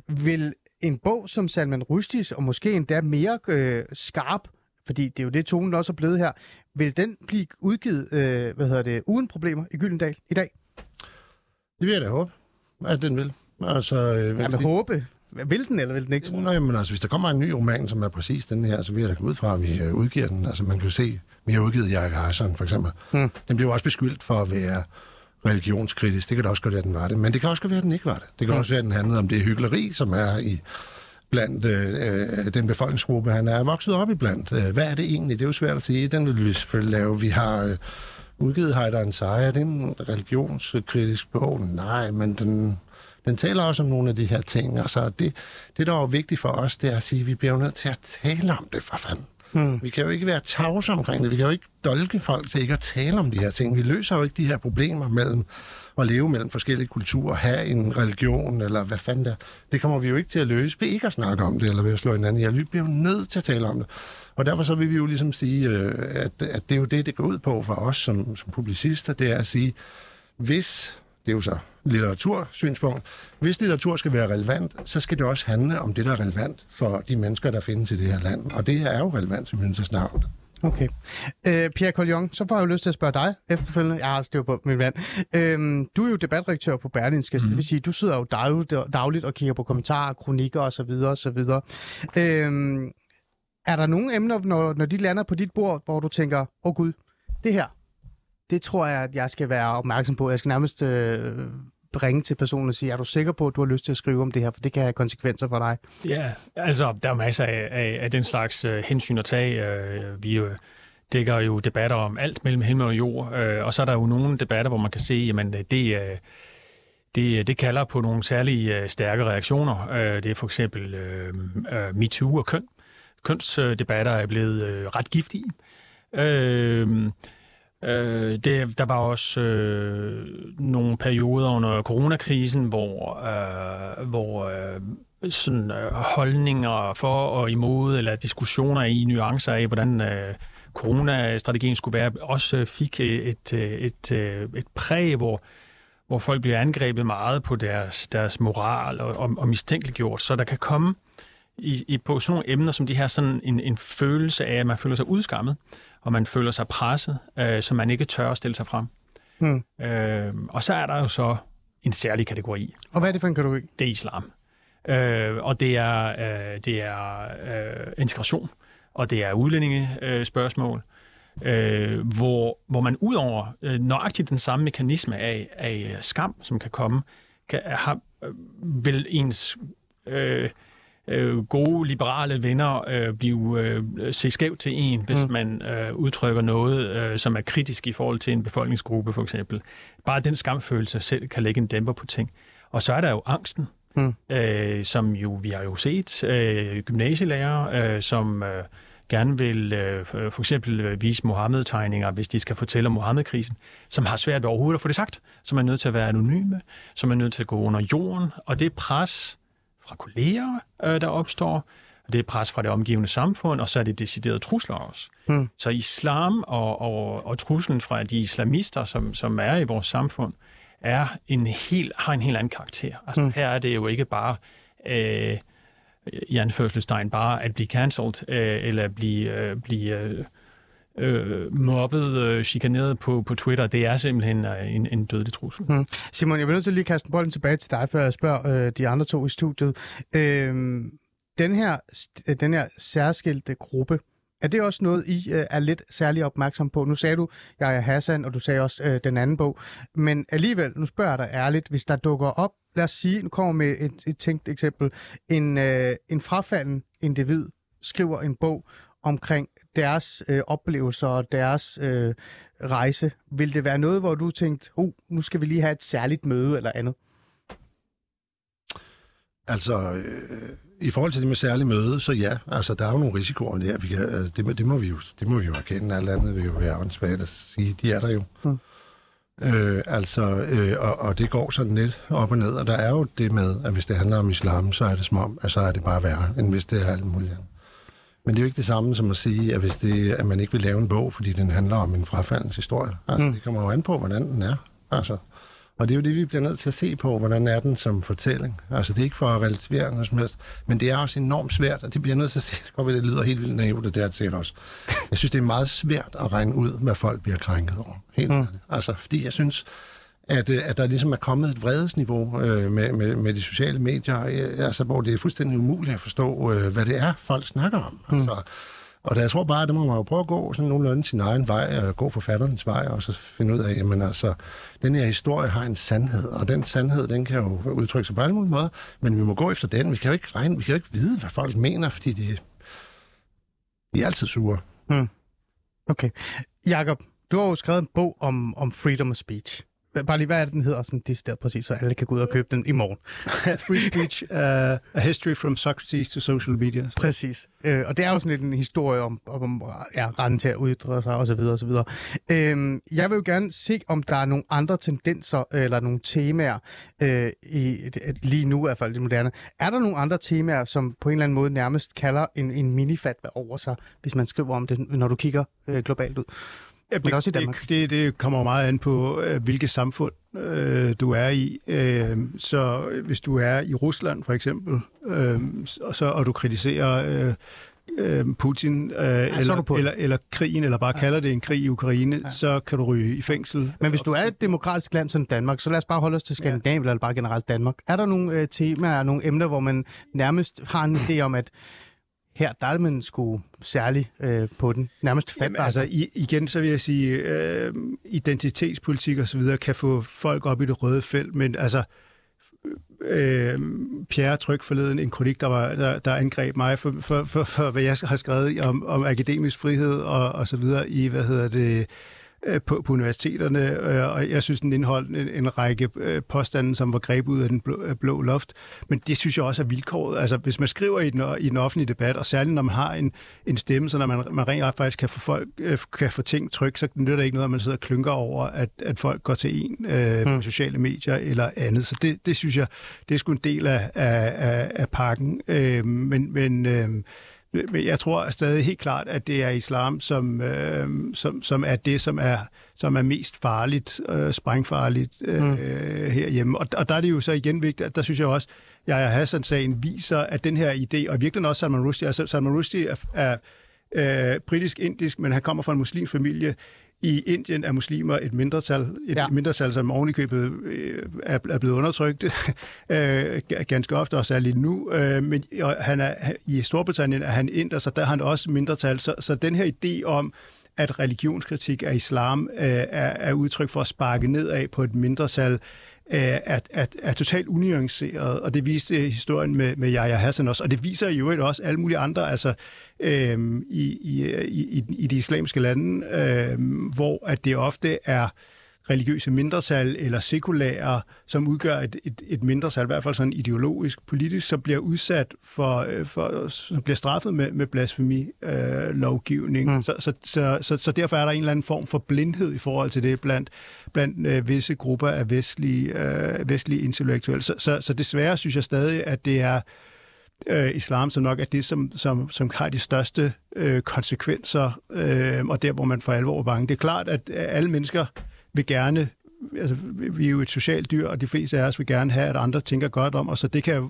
vil en bog som Salman Rushdies, og måske endda mere skarp Fordi det er jo det, tonen også er blevet her. Vil den blive udgivet uden problemer i Gyldendal i dag? Det vil jeg da håbe, at den vil. Altså, håbe? Vil den, eller vil den ikke? Nej, men altså, hvis der kommer en ny roman, som er præcis den her, så vil jeg da gå ud fra, at vi udgiver den. Altså, man kan se, vi har udgivet Yahya Hassan, for eksempel. Hmm. Den blev også beskyldt for at være religionskritisk. Det kan da også godt være, at den var det. Men det kan også godt være, at den ikke var det. Det kan også være, at den handlede om det hykleri, som er i blandt den befolkningsgruppe, han er vokset op i blandt. Hvad er det egentlig? Det er jo svært at sige. Den vil vi selvfølgelig lave. Vi har udgivet Heider en Sejr. Er det en religionskritisk bog? Nej, men den taler også om nogle af de her ting. Og så det, der er vigtigt for os, det er at sige, at vi bliver nødt til at tale om det, for fanden. Hmm. Vi kan jo ikke være tavse omkring det. Vi kan jo ikke dolke folk til ikke at tale om de her ting. Vi løser jo ikke de her problemer mellem at leve mellem forskellige kulturer, have en religion, eller hvad fanden der. Det kommer vi jo ikke til at løse ved ikke at snakke om det, eller ved at slå hinanden ihjel. Vi bliver jo nødt til at tale om det. Og derfor så vil vi jo ligesom sige, at det er jo det går ud på for os som publicister, det er at sige, hvis, det er jo så litteratursynspunkt, hvis litteratur skal være relevant, så skal det også handle om det, der er relevant for de mennesker, der findes i det her land. Og det er jo relevant, som synes navn. Okay. Pierre Collignon, så får jeg jo lyst til at spørge dig efterfølgende. Jeg har styr på min mand. Du er jo debatredaktør på Berlingske, så det vil sige, du sidder jo dagligt og kigger på kommentarer, kronikker osv. Er der nogle emner, når de lander på dit bord, hvor du tænker, gud, det her, det tror jeg, at jeg skal være opmærksom på. Jeg skal nærmest ringe til personen og sige, er du sikker på, at du har lyst til at skrive om det her, for det kan have konsekvenser for dig? Ja, altså, der er masser af den slags hensyn at tage. Vi dækker jo debatter om alt mellem himmel og jord, og så er der jo nogle debatter, hvor man kan se, jamen, det kalder på nogle særlige stærke reaktioner. Det er for eksempel MeToo og køn. Kønsdebatter er blevet ret giftige. Der var også nogle perioder under coronakrisen, hvor sådan, holdninger for og imod, eller diskussioner i nuancer af, hvordan coronastrategien skulle være, også fik et præg, hvor folk bliver angrebet meget på deres moral og mistænkeliggjort. Så der kan komme på sådan nogle emner som de her sådan en følelse af, at man føler sig udskammet, og man føler sig presset, så man ikke tør at stille sig frem. Mm. Og så er der jo så en særlig kategori. Og hvad er det for en kategori? Det er islam. Og det er, integration, og det er udlændingespørgsmål, hvor man ud over nøjagtigt den samme mekanisme af skam, som kan komme, vil ens gode liberale venner blive se skævt til en, hvis man udtrykker noget, som er kritisk i forhold til en befolkningsgruppe, for eksempel. Bare den skamfølelse selv kan lægge en dæmper på ting. Og så er der jo angsten, som jo vi har jo set gymnasielærere, som gerne vil for eksempel vise Mohammed-tegninger, hvis de skal fortælle om Mohammed-krisen, som har svært ved overhovedet at få det sagt, som er nødt til at være anonyme, som er nødt til at gå under jorden, og det pres fra kolleger, der opstår. Det er pres fra det omgivende samfund, og så er det deciderede trusler også. Mm. Så islam og truslen fra de islamister, som er i vores samfund, har en helt anden karakter. Altså her er det jo ikke bare i anførselstegn bare at blive cancelled, eller blive mobbet, chikaneret på Twitter. Det er simpelthen en dødelig trussel. Mm. Simon, jeg bliver nødt til lige at kaste bolden tilbage til dig, før jeg spørger de andre to i studiet. Den her særskilte gruppe, er det også noget, I er lidt særlig opmærksom på? Nu sagde du Yahya Hassan, og du sagde også den anden bog. Men alligevel, nu spørger jeg dig ærligt, hvis der dukker op, lad os sige, nu kommer med et tænkt eksempel, en frafaldende individ skriver en bog omkring deres oplevelser og deres rejse. Vil det være noget, hvor du tænkte, nu skal vi lige have et særligt møde eller andet? Altså, i forhold til det med særligt møde, så ja. Altså, der er jo nogle risikoer der. Det må vi jo erkende. Alt andet vil jo være åndssvagt at sige. De er der jo. Mm. Og det går sådan lidt op og ned. Og der er jo det med, at hvis det handler om islam, så er det som om, at så er det bare værre, end hvis det er alt muligt. Men det er jo ikke det samme som at sige, at at man ikke vil lave en bog, fordi den handler om en frafaldens historie. Altså, det kommer jo an på, hvordan den er. Altså, Og det er jo det, vi bliver nødt til at se på, hvordan er den som fortælling. Altså, det er ikke for at relativere noget som helst, men det er også enormt svært, og det bliver nødt til at se. Det går ved, det lyder helt vildt naivt, det der til os. Jeg synes, det er meget svært at regne ud, hvad folk bliver krænket over. Helt altså, fordi jeg synes, at der ligesom er kommet et vredesniveau med de sociale medier, altså, hvor det er fuldstændig umuligt at forstå, hvad det er, folk snakker om. Altså, og da jeg tror bare, at det må man jo prøve at gå sådan nogenlunde sin egen vej, og gå forfatterens vej, og så finde ud af, jamen altså, den her historie har en sandhed, og den sandhed, den kan jo udtrykke sig på alle mulige måder, men vi må gå efter den. Vi kan jo ikke regne, vi kan jo ikke vide, hvad folk mener, fordi de er altid sure. Hmm. Okay. Jakob, du har jo skrevet en bog om freedom of speech. Bare lige, hvad er det, den hedder? Sådan, det er stedet præcis, så alle kan gå ud og købe den i morgen. Free speech, a history from Socrates to social media. Så. Præcis. Og det er jo sådan lidt en historie om retten til at ytre sig, osv. osv. Jeg vil jo gerne se, om der er nogle andre tendenser, eller nogle temaer, lige nu i hvert fald, det moderne. Er der nogle andre temaer, som på en eller anden måde nærmest kalder en mini-fatwa over sig, hvis man skriver om det, når du kigger globalt ud? Det kommer meget an på, hvilket samfund du er i. Så hvis du er i Rusland for eksempel, og du kritiserer Putin eller krigen, eller bare kalder det en krig i Ukraine, så kan du ryge i fængsel. Men hvis du er et demokratisk land som Danmark, så lad os bare holde os til Skandinavien, eller bare generelt Danmark. Er der nogle temaer, nogle emner, hvor man nærmest har en idé om, at her, der er man sgu særlig på den. Nærmest fatbar. Jamen, altså, igen, så vil jeg sige, identitetspolitik og så videre kan få folk op i det røde felt, men altså, Pierre trykte forleden en kronik, der angreb mig for hvad jeg har skrevet om akademisk frihed og så videre i, på universiteterne, og jeg synes, den indeholdt en række påstande, som var grebet ud af den blå luft. Men det synes jeg også er vilkåret. Altså, hvis man skriver i den offentlige debat, og særligt når man har en stemme, så når man rent faktisk kan få folk kan få ting tryk, så nytter det ikke noget, at man sidder og klynker over, at folk går til en på sociale medier eller andet. Så det synes jeg, det er sgu en del af pakken. Men jeg tror stadig helt klart, at det er islam, som er det, som er mest farligt, sprængfarligt herhjemme. Og der er det jo så igen vigtigt, at der synes jeg også, at Yahya Hassan-sagen viser, at den her idé, og virkelig også Salman Rushdie, altså Salman Rushdie er britisk-indisk, men han kommer fra en muslimsk familie. I Indien er muslimer et mindretal, som ovenikøbet er blevet undertrykt ganske ofte, og særligt nu. Men han er, i Storbritannien er han inder, så der er han også mindretal. Så den her idé om, at religionskritik af islam er udtryk for at sparke nedad på et mindretal, er totalt unuanceret, og det viste historien med Yahya Hassan også, og det viser i øvrigt også alle mulige andre, altså i de islamiske lande, hvor at det ofte er religiøse mindretal eller sekulære, som udgør et mindretal, i hvert fald sådan ideologisk, politisk, som bliver udsat for som bliver straffet med blasfemilovgivning. Så derfor er der en eller anden form for blindhed i forhold til det blandt visse grupper af vestlige intellektuelle. Så desværre synes jeg stadig, at det er islam, som nok er det, som har de største konsekvenser, og der, hvor man for alvor er bange. Det er klart, at alle mennesker vil gerne, altså vi er jo et socialt dyr, og de fleste af os vil gerne have, at andre tænker godt om, og så det kan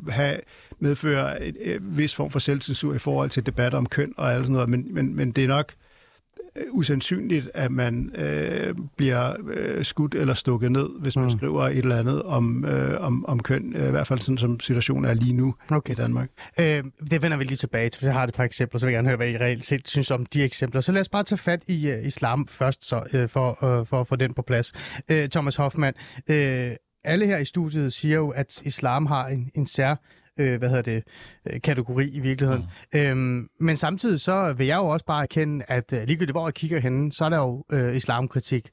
medføre en vis form for selvcensur i forhold til debatter om køn og alt sådan noget, men det er nok usandsynligt, at man bliver skudt eller stukket ned, hvis man skriver et eller andet om køn, i hvert fald sådan som situationen er lige nu i Danmark. Det vender vi lige tilbage til, for jeg har et par eksempler, så vil jeg gerne høre, hvad I reelt set synes om de eksempler. Så lad os bare tage fat i islam først, så, for at få den på plads. Thomas Hoffmann, alle her i studiet siger jo, at islam har en sær kategori i virkeligheden. Men samtidig så vil jeg jo også bare erkende, at ligegyldigt hvor jeg kigger henne, så er der jo islamkritik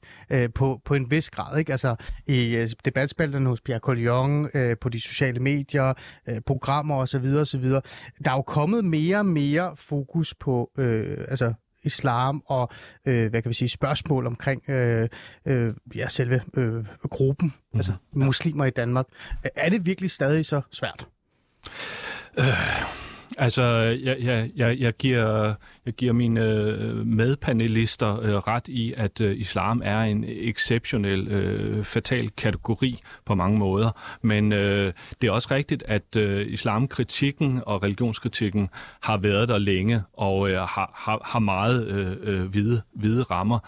på en vis grad, ikke? Altså i debatspalterne hos Pierre Collignon, på de sociale medier, programmer osv. Der er jo kommet mere og mere fokus på islam og spørgsmål omkring selve gruppen, altså muslimer i Danmark. Er det virkelig stadig så svært? Altså, jeg giver mine medpanelister ret i, at islam er en exceptionel, fatal kategori på mange måder. Men det er også rigtigt, at islamkritikken og religionskritikken har været der længe og har meget hvide rammer.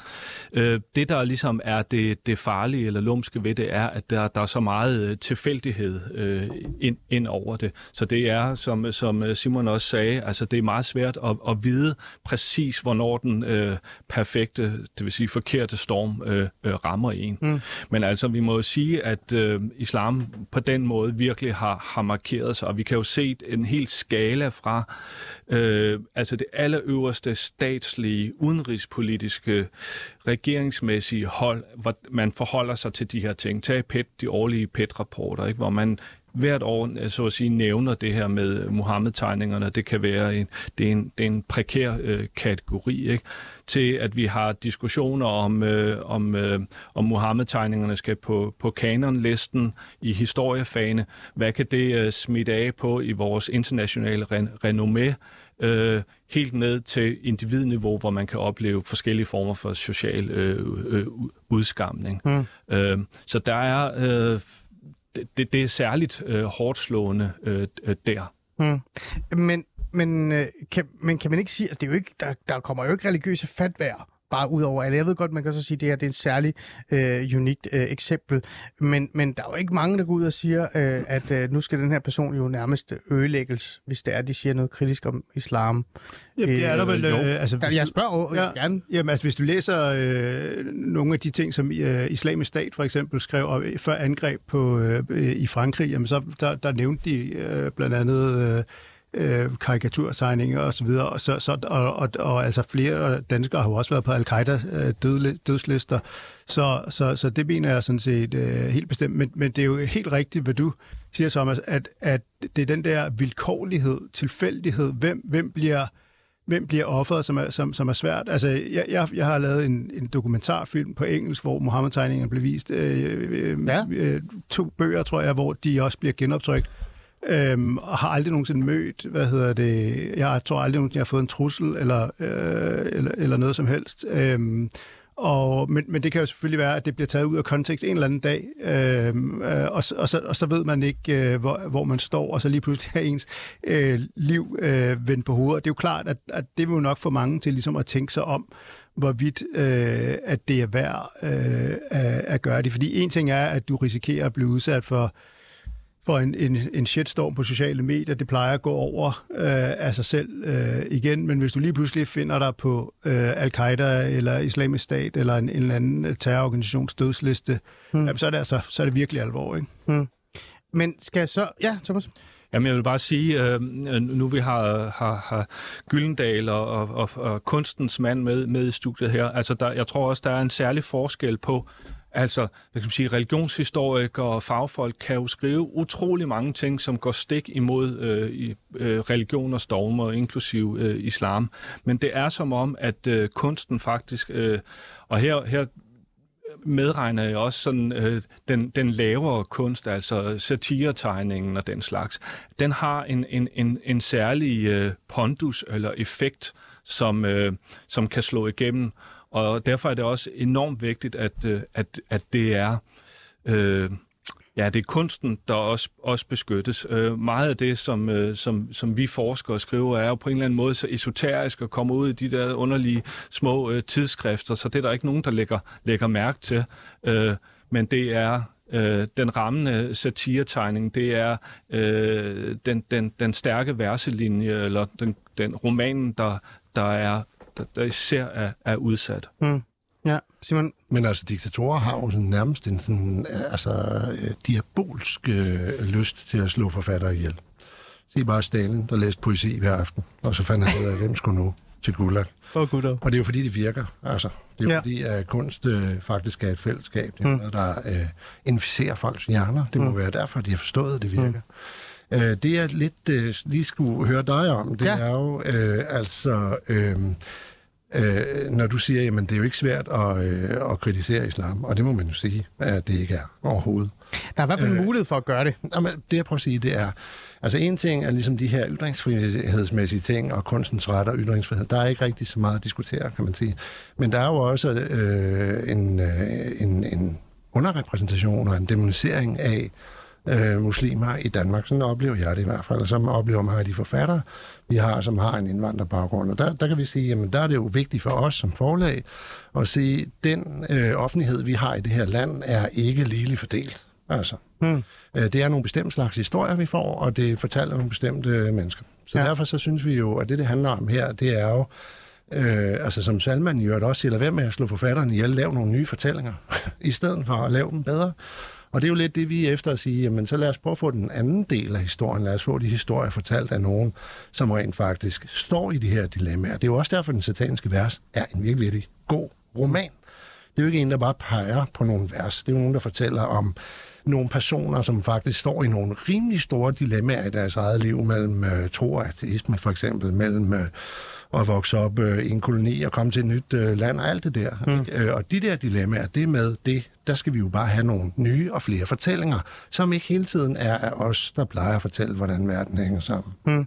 Det, der ligesom er det farlige eller lumske ved det, er, at der er så meget tilfældighed ind over det. Så det er, som Simon også sagde, altså det er meget svært at vide præcis, hvornår den perfekte, det vil sige forkerte storm rammer en. Mm. Men altså, vi må jo sige, at islam på den måde virkelig har markeret sig, og vi kan jo se en hel skala fra altså det allerøverste statslige, udenrigspolitiske, regeringsmæssige hold, hvor man forholder sig til de her ting. Tag PET, de årlige PET-rapporter, ikke, hvor man hvert år, så at sige, nævner det her med Mohammed-tegningerne. Det kan være det er en prekær kategori, ikke? Til at vi har diskussioner om Mohammed-tegningerne skal på kanonlisten i historiefagene. Hvad kan det smitte af på i vores internationale renommé? Helt ned til individniveau, hvor man kan opleve forskellige former for social udskamning. Mm. Så der er... Det er særligt hårdslående der. Mm. Men kan man ikke sige, altså det er jo ikke, der kommer jo ikke religiøse fatwaer bare ud over alle. Jeg ved godt, man kan så sige, at det her det er et særligt unikt eksempel. Men der er jo ikke mange, der går ud og siger, at nu skal den her person jo nærmest ødelægges, hvis det er, de siger noget kritisk om islam. Jamen, det er der vel... altså, jeg spørger jo gerne. Jamen, altså, hvis du læser nogle af de ting, som Islamisk Stat for eksempel skrev før angreb på, i Frankrig, jamen, så der nævnte de blandt andet... karikaturtegninger og så videre, og altså flere danskere har jo også været på al-Qaida-dødslister, så det mener jeg sådan set helt bestemt, men det er jo helt rigtigt, hvad du siger, Thomas, at det er den der vilkårlighed, tilfældighed, hvem bliver offeret, som er svært. Altså, jeg har lavet en dokumentarfilm på engelsk, hvor Mohammed-tegningerne blev vist. 2 bøger, tror jeg, hvor de også bliver genoptrykt. Og har aldrig nogensinde mødt, jeg tror aldrig nogensinde, jeg har fået en trussel eller noget som helst. Men det kan jo selvfølgelig være, at det bliver taget ud af kontekst en eller anden dag, og så ved man ikke, hvor man står, og så lige pludselig er ens liv vendt på hovedet. Det er jo klart, at det vil jo nok få mange til ligesom at tænke sig om, hvorvidt at det er værd at gøre det. Fordi en ting er, at du risikerer at blive udsat for en shitstorm på sociale medier, det plejer at gå over af sig selv igen, men hvis du lige pludselig finder dig på al-Qaida eller Islamisk Stat eller en eller anden terrororganisations dødsliste, jamen, så er det virkelig alvor, ikke? Mm. Men skal jeg så... Ja, Thomas? Jamen, jeg vil bare sige, nu vi har Gyldendal og kunstens mand med i studiet her, altså jeg tror også, der er en særlig forskel på. Altså, hvad kan man sige, religionshistorikere og fagfolk kan jo skrive utrolig mange ting, som går stik imod religion og stormer, inklusiv islam. Men det er som om, at kunsten faktisk, og her medregner jeg også sådan, den lavere kunst, altså satiretegningen og den slags, den har en særlig pondus eller effekt, som kan slå igennem. Og derfor er det også enormt vigtigt, at det er det er kunsten, der også beskyttes. Meget af det, som vi forskere skriver, er jo på en eller anden måde så esoterisk og kommer ud i de der underlige små tidsskrifter, så det er der ikke nogen, der lægger mærke til. Men det er den rammende satiretegning, det er den stærke verselinje, eller den romanen, der er... der især er udsat. Mm. Ja, Simon. Men altså, diktatorer har jo sådan nærmest en sådan, altså, diabolsk lyst til at slå forfattere ihjel. Sig bare Stalin, der læste poesi hver aften, og så fandt han ud af, hvem skulle nu til Gulag. Og det er jo fordi, det virker. Altså, det er jo fordi, at kunst faktisk er et fællesskab. Det er noget, der inficerer folks hjerner. Det må være derfor, at de har forstået, at det virker. Det jeg lidt lige skulle høre dig om, det er jo altså... når du siger, jamen det er jo ikke svært at kritisere islam, og det må man jo sige, at det ikke er overhovedet. Der er i hvert fald mulighed for at gøre det. Jamen, det jeg prøver at sige, det er, altså en ting er ligesom de her ytringsfrihedsmæssige ting, og kunstens ret og ytringsfrihed, der er ikke rigtig så meget at diskutere, kan man sige. Men der er jo også en underrepræsentation og en demonisering af muslimer i Danmark. Sådan oplever jeg det i hvert fald, og så oplever mange af de forfattere, vi har, som har en indvandrerbaggrund. Og der kan vi sige, jamen der er det jo vigtigt for os som forlag at sige, den offentlighed, vi har i det her land, er ikke ligeligt fordelt. Altså. Det er nogle bestemte slags historier, vi får, og det fortæller nogle bestemte mennesker. Så derfor så synes vi jo, at det handler om her, det er jo, altså som Salman jo også siger, lad være med at slå forfatteren ihjel, lav nogle nye fortællinger, i stedet for at lave dem bedre. Og det er jo lidt det, vi er efter at sige, jamen så lad os prøve at få den anden del af historien. Lad os få de historier fortalt af nogen, som rent faktisk står i de her dilemmaer. Det er jo også derfor, Den Sataniske Vers er en virkelig god roman. Det er jo ikke en, der bare peger på nogle vers. Det er jo nogen, der fortæller om nogle personer, som faktisk står i nogle rimelig store dilemmaer i deres eget liv, mellem tro og ateisme for eksempel, mellem at vokse op i en koloni og komme til et nyt land og alt det der. Og de der dilemmaer, det med det, der skal vi jo bare have nogle nye og flere fortællinger, som ikke hele tiden er af os, der plejer at fortælle, hvordan verden hænger sammen.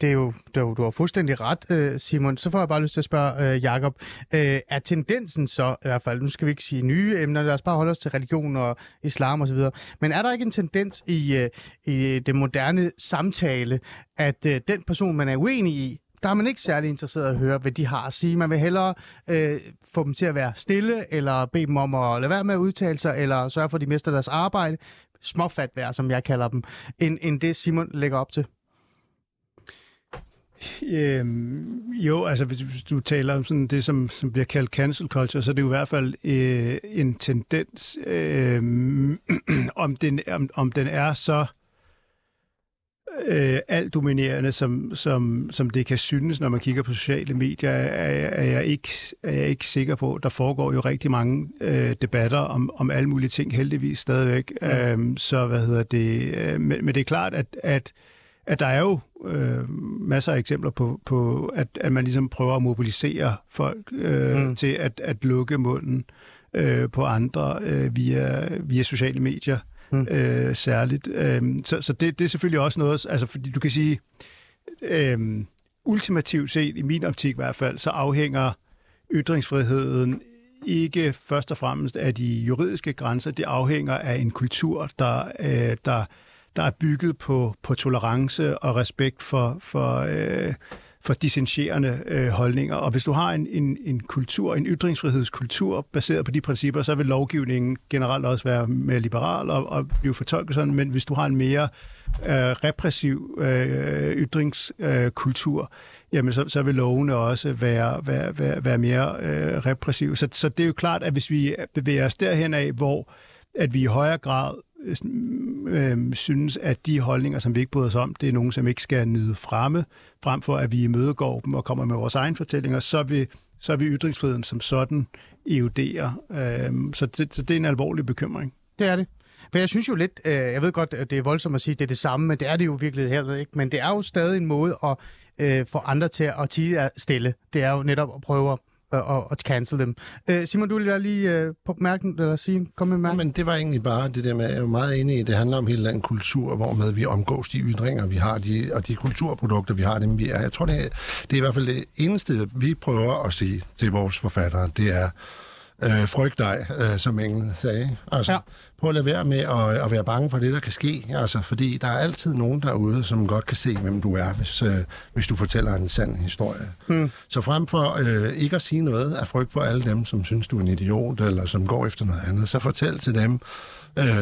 Det er jo, du har fuldstændig ret, Simon. Så får jeg bare lyst til at spørge Jakob. Er tendensen så, i hvert fald, nu skal vi ikke sige nye emner, lad os bare holde os til religion og islam osv., men er der ikke en tendens i det moderne samtale, at den person, man er uenig i, der er man ikke særlig interesseret at høre, hvad de har at sige. Man vil hellere få dem til at være stille, eller bede dem om at lade være med at udtale sig, eller sørge for, at de mister deres arbejde. Småfatvær, som jeg kalder dem, end det, Simon lægger op til. Jo, altså hvis du taler om sådan det, som bliver kaldt cancel culture, så er det jo i hvert fald en tendens, om den er så altdominerende, som det kan synes, når man kigger på sociale medier, er jeg ikke sikker på. Der foregår jo rigtig mange debatter om alle mulige ting, heldigvis stadigvæk. Men det er klart, at der er jo masser af eksempler på at man ligesom prøver at mobilisere folk til at lukke munden på andre via sociale medier særligt. Så det er selvfølgelig også noget, altså fordi du kan sige, ultimativt set, i min optik i hvert fald, så afhænger ytringsfriheden ikke først og fremmest af de juridiske grænser, det afhænger af en kultur, der er bygget på tolerance og respekt for dissentierende holdninger. Og hvis du har en kultur, en ytringsfrihedskultur baseret på de principper, så vil lovgivningen generelt også være mere liberal og blive fortolket sådan. Men hvis du har en mere repressiv ytringskultur, jamen så vil lovene også være mere repressiv. Så det er jo klart, at hvis vi bevæger os derhen af, hvor at vi i højere grad synes, at de holdninger, som vi ikke bryder os om, det er nogen, som ikke skal nyde fremme, frem for at vi imødegår dem og kommer med vores egne fortællinger, så vil ytringsfriheden som sådan erodere. Så det er en alvorlig bekymring. Det er det. For jeg synes jo lidt, jeg ved godt, at det er voldsomt at sige, at det er det samme, men det er det jo virkelig her, ikke? Men det er jo stadig en måde at få andre til at tie stille. Det er jo netop at prøve og cancel dem. Simon, du vil lige på mærken, eller sige, kom med mærken. Men det var egentlig bare det der med, jeg er meget enig i, det handler om hele den kultur, hvormed vi omgås de ytringer, vi har, og de kulturprodukter, vi har, dem vi er. Jeg tror, det er i hvert fald det eneste, vi prøver at sige til vores forfattere, det er, frygt dig, som Engel sagde. Altså, prøv at lade være med at være bange for det, der kan ske. Altså, fordi der er altid nogen derude, som godt kan se, hvem du er, hvis du fortæller en sand historie. Så frem for ikke at sige noget af frygt for alle dem, som synes, du er en idiot, eller som går efter noget andet, så fortæl til dem,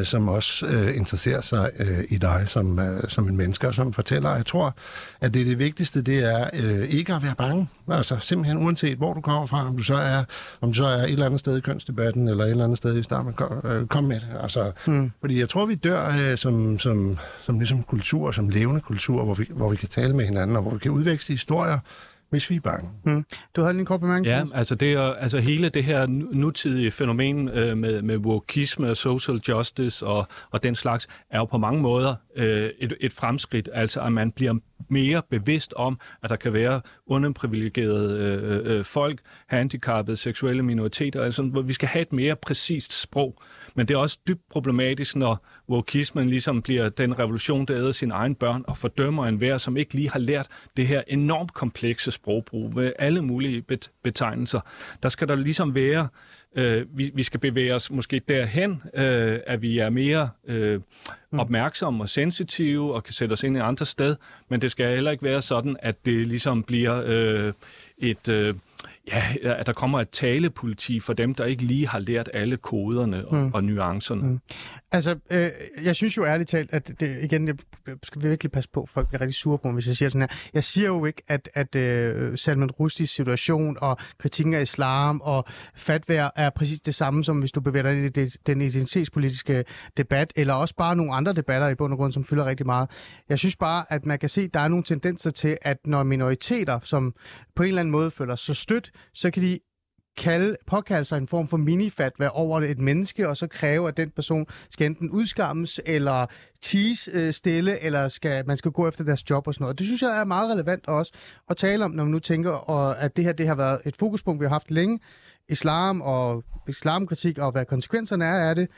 som også interesserer sig i dig som en menneske, som fortæller. Jeg tror, at det vigtigste, det er ikke at være bange. Altså simpelthen uanset, hvor du kommer fra, om du så er et eller andet sted i kønsdebatten, eller et eller andet sted i starten, kom med det. Altså, fordi jeg tror, vi dør som ligesom kultur, som levende kultur, hvor vi kan tale med hinanden, og hvor vi kan udveksle historier, hvis vi er bange. Du havde en kort bemærkning. Ja, altså, det er, altså hele det her nutidige fænomen med wokeisme og social justice og den slags, er jo på mange måder et fremskridt, altså at man bliver mere bevidst om, at der kan være underprivilegerede folk, handicappede, seksuelle minoriteter, altså, hvor vi skal have et mere præcist sprog. Men det er også dybt problematisk, når wokismen ligesom bliver den revolution, der æder sine egne børn og fordømmer enhver, som ikke lige har lært det her enormt komplekse sprogbrug med alle mulige betegnelser. Der skal der ligesom være, vi skal bevæge os måske derhen, at vi er mere opmærksomme og sensitive og kan sætte os ind i andre sted, men det skal heller ikke være sådan, at det ligesom bliver at der kommer et talepoliti for dem, der ikke lige har lært alle koderne og nuancerne. Altså, jeg synes jo ærligt talt, at det, igen, det skal vi virkelig passe på, folk bliver rigtig sure på, hvis jeg siger sådan her. Jeg siger jo ikke, at Salman Rushdies situation og kritikken af islam og fatwa er præcis det samme, som hvis du bevæger dig i den identitetspolitiske debat, eller også bare nogle andre debatter i bund og grund, som fylder rigtig meget. Jeg synes bare, at man kan se, at der er nogle tendenser til, at når minoriteter, som på en eller anden måde føler sig stødt, så kan de påkalde sig en form for minifatwa over et menneske, og så kræve, at den person skal enten udskammes, eller ties stille, eller man skal gå efter deres job og sådan noget. Det synes jeg er meget relevant også at tale om, når man nu tænker, at det her det har været et fokuspunkt, vi har haft længe. Islam og islamkritik, og hvad konsekvenserne er af det.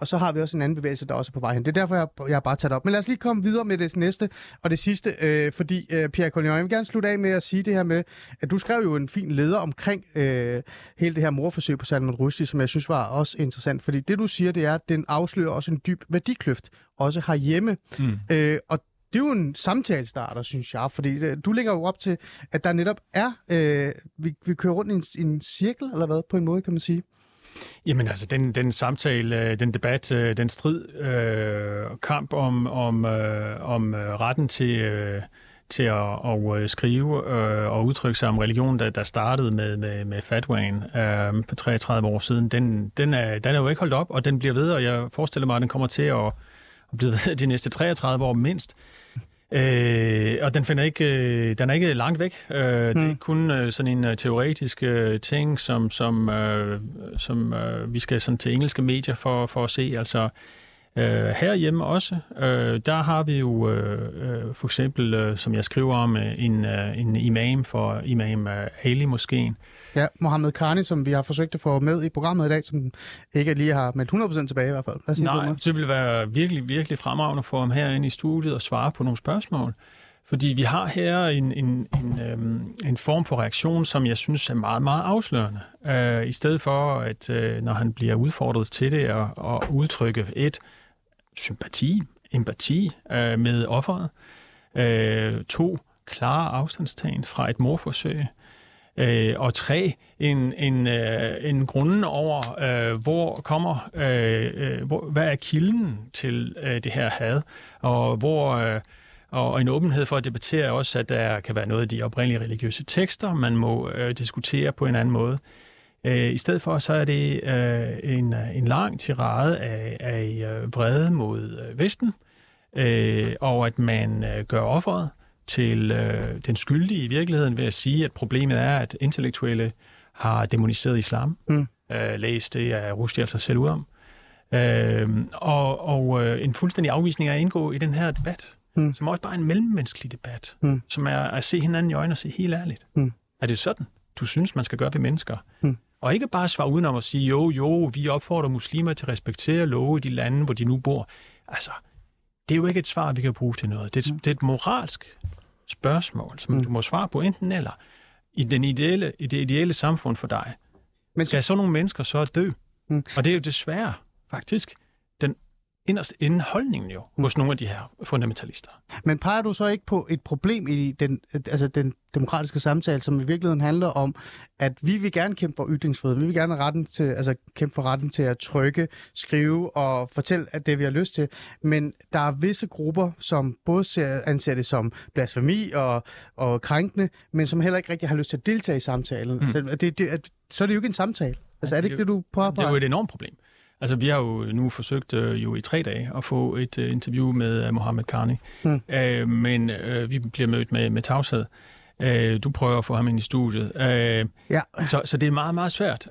Og så har vi også en anden bevægelse, der også er på vej hen. Det er derfor, jeg har bare taget op. Men lad os lige komme videre med det næste og det sidste, fordi Pierre Collignon, jeg vil gerne slutte af med at sige det her med, at du skrev jo en fin leder omkring hele det her mordforsøg på Salman Rushdie, som jeg synes var også interessant, fordi det, du siger, det er, at den afslører også en dyb værdikløft, også herhjemme. Og det er jo en samtalestarter, synes jeg, fordi du lægger jo op til, at der netop er, vi kører rundt i en cirkel, eller hvad, på en måde, kan man sige. Jamen altså, den samtale, den debat, den strid, kamp om retten til at skrive og udtrykke sig om religion, der startede med fatwaen for 33 år siden, den er jo ikke holdt op, og den bliver ved, og jeg forestiller mig, at den kommer til at blive ved de næste 33 år mindst. Og den finder ikke, den er ikke langt væk. Det er ikke kun sådan en teoretisk ting, som vi skal sådan til engelske medier for at se. Altså herhjemme også. Der har vi jo for eksempel, som jeg skriver om, en imam for imam Ali moskeen. Ja, Mohamed Karni, som vi har forsøgt at få med i programmet i dag, som ikke lige har meldt 100% tilbage i hvert fald. Nej, det ville være virkelig, virkelig fremragende at få ham herinde i studiet og svare på nogle spørgsmål. Fordi vi har her en form for reaktion, som jeg synes er meget, meget afslørende. I stedet for, at når han bliver udfordret til det og udtrykke et sympati, empati med offeret, to klare afstandstagen fra et mordforsøg, og tre, en grunden over, hvad er kilden til det her had, og hvor... Og en åbenhed for at debattere også, at der kan være noget af de oprindelige religiøse tekster, man må diskutere på en anden måde. I stedet for, så er det en lang tirade af vrede mod Vesten, og at man gør offeret til den skyldige i virkeligheden ved at sige, at problemet er, at intellektuelle har demoniseret islam. Læs det er Rushdie altså selv ud om. Og en fuldstændig afvisning af at indgå i den her debat. Som også bare er en mellemmenneskelig debat, som er at se hinanden i øjnene og se helt ærligt. Er det sådan, du synes, man skal gøre ved mennesker? Og ikke bare svare udenom og sige, jo, vi opfordrer muslimer til at respektere love i de lande, hvor de nu bor. Altså, det er jo ikke et svar, vi kan bruge til noget. Det er et moralsk spørgsmål, som du må svare på enten eller. I det ideelle samfund for dig. Men skal så nogle mennesker så dø? Og det er jo desværre, faktisk, inderst inden holdningen jo, hos nogle af de her fundamentalister. Men peger du så ikke på et problem i den demokratiske samtale, som i virkeligheden handler om, at vi vil gerne kæmpe for ytringsfrihed, vi vil gerne kæmpe for retten til at trykke, skrive og fortælle at det, vi har lyst til, men der er visse grupper, som både anser det som blasfemi og krænkende, men som heller ikke rigtig har lyst til at deltage i samtalen. Altså, så er det jo ikke en samtale. Altså, er det ikke det, du påpeger? Det er jo et enormt problem. Altså, vi har jo nu forsøgt i 3 dage at få et interview med Mohamed Karni, men vi bliver mødt med tavshed. Du prøver at få ham ind i studiet. Ja. Så det er meget, meget svært.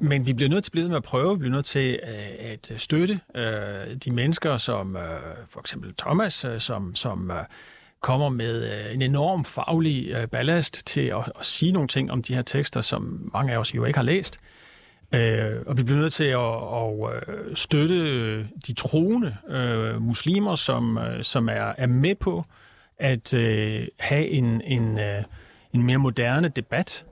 Men vi bliver nødt til at blive med at prøve. Vi bliver nødt til at støtte de mennesker, som for eksempel Thomas, som kommer med en enorm faglig ballast til at sige nogle ting om de her tekster, som mange af os jo ikke har læst. Og vi bliver nødt til at støtte de troende muslimer, som er med på at have en mere moderne debat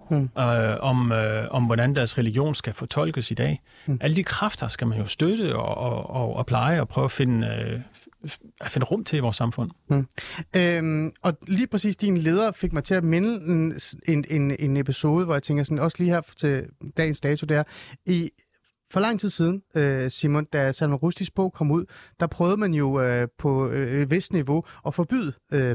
om, hvordan deres religion skal fortolkes i dag. Alle de kræfter skal man jo støtte og pleje og prøve at finde rum til i vores samfund. Og lige præcis din leder fik mig til at minde en episode, hvor jeg tænker sådan, også lige her til dagens dato, der i for lang tid siden, Simon, da Salman Rushdies bog kom ud, der prøvede man jo på et vist niveau at forbyde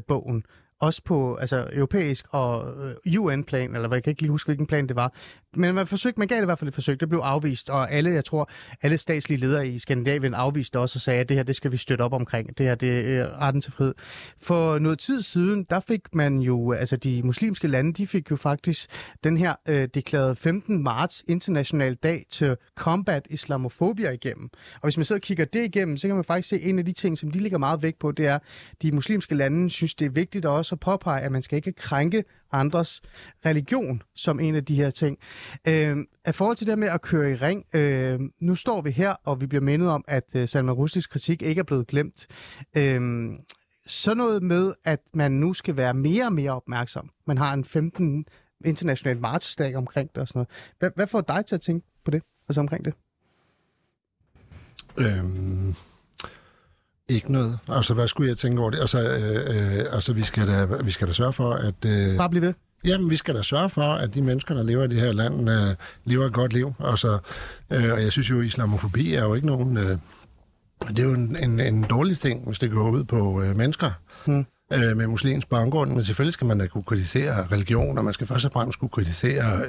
bogen. Også på europæisk og UN-plan, eller jeg kan ikke lige huske, hvilken plan det var. Men man gav det i hvert fald et forsøg. Det blev afvist, og alle statslige ledere i Skandinavien afviste også og sagde, at det her, det skal vi støtte op omkring. Det her, det er retten til frihed. For noget tid siden, der fik man jo, de muslimske lande, de fik jo faktisk den her deklareret 15. marts international dag til combat islamofobia igennem. Og hvis man så kigger det igennem, så kan man faktisk se, en af de ting, som de ligger meget vægt på, det er, de muslimske lande synes, det er vigtigt også at påpege, at man skal ikke krænke andres religion som en af de her ting. I forhold til det med at køre i ring, nu står vi her, og vi bliver mindet om, at Salman Rushdies kritik ikke er blevet glemt. Så noget med, at man nu skal være mere og mere opmærksom. Man har en 15. international martsdag omkring det og sådan noget. Hvad får dig til at tænke på det, omkring det? Ikke noget. Hvad skulle jeg tænke over det? Vi skal da sørge for, at... Bare blive ved. Jamen, vi skal da sørge for, at de mennesker, der lever i det her land, lever et godt liv. Og jeg synes jo, islamofobi er jo ikke nogen... det er jo en dårlig ting, hvis det går ud på mennesker med muslims baggrund. Men selvfølgelig skal man da kunne kritisere religion, og man skal først og fremmest kunne kritisere...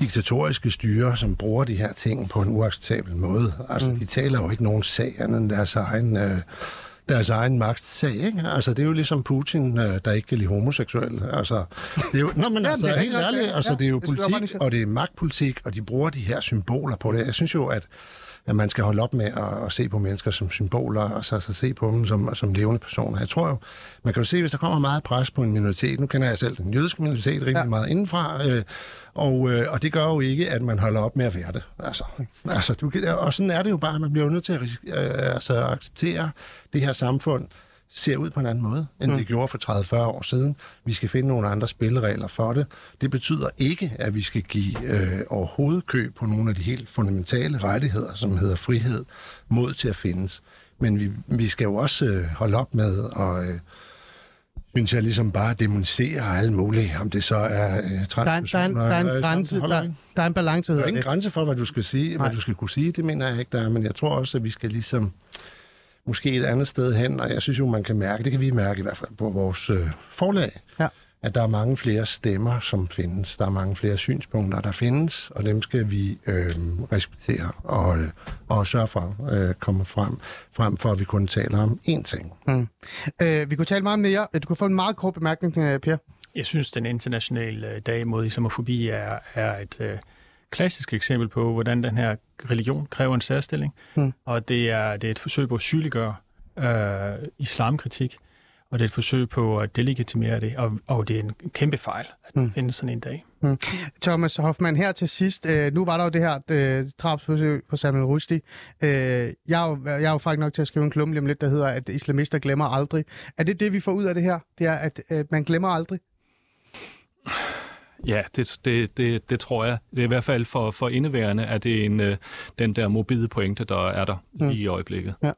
diktatoriske styrer, som bruger de her ting på en uacceptabel måde. De taler jo ikke nogen sag andet end deres egen magtsag, ikke? Det er jo ligesom Putin, der ikke kan lide homoseksuelle. Det er jo... Nå, men det er helt ærligt. Det er jo politik, og det er magtpolitik, og de bruger de her symboler på det. Jeg synes jo, at man skal holde op med at se på mennesker som symboler, og så se på dem som levende personer. Jeg tror jo, man kan jo se, hvis der kommer meget pres på en minoritet, nu kender jeg selv den jødiske minoritet rigtig meget indenfra, og det gør jo ikke, at man holder op med at være det. Og sådan er det jo bare, man bliver jo nødt til at acceptere det her samfund, ser ud på en anden måde, end det gjorde for 30-40 år siden. Vi skal finde nogle andre spilleregler for det. Det betyder ikke, at vi skal give overhovedet køb på nogle af de helt fundamentale rettigheder, som hedder frihed, mod til at findes. Men vi skal jo også holde op med at... synes jeg ligesom bare demonstrere alle mulige, om det så er transpersoner. Der er en balance. Der er ingen grænse for, hvad du skal sige, hvad du skal kunne sige, det mener jeg ikke, der er. Men jeg tror også, at vi skal ligesom... måske et andet sted hen, og jeg synes jo, man kan mærke, det kan vi mærke i hvert fald på vores forlag, at der er mange flere stemmer, som findes. Der er mange flere synspunkter, der findes, og dem skal vi respektere og sørge for at komme frem for, at vi kun taler om én ting. Vi kunne tale meget mere. Du kunne få en meget kort bemærkning, Per. Jeg synes, den internationale dag mod islamofobi er et... klassisk eksempel på, hvordan den her religion kræver en særstilling, og det er et forsøg på at sygeliggøre islamkritik, og det er et forsøg på at delegitimere det, og det er en kæmpe fejl at finde sådan en dag. Thomas Hoffmann, her til sidst, nu var der jo det her drabsforsøg på Salman Rushdie. Jeg er jo faktisk nok til at skrive en klumle om lidt, der hedder, at islamister glemmer aldrig. Er det, vi får ud af det her? Det er, at man glemmer aldrig? Ja, det tror jeg. Det er i hvert fald for indeværende, at det er den der mobile pointe, der er der i øjeblikket. Ja.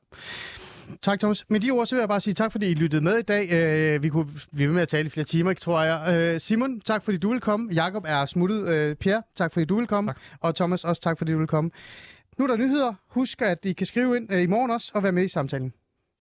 Tak, Thomas. Med de ord, så vil jeg bare sige tak, fordi I lyttede med i dag. Vi kunne blive ved med at tale i flere timer, tror jeg. Simon, tak fordi du vil komme. Jakob er smuttet. Pierre, tak fordi du vil komme. Tak. Og Thomas, også tak fordi du vil komme. Nu er der nyheder. Husk, at I kan skrive ind i morgen også og være med i samtalen.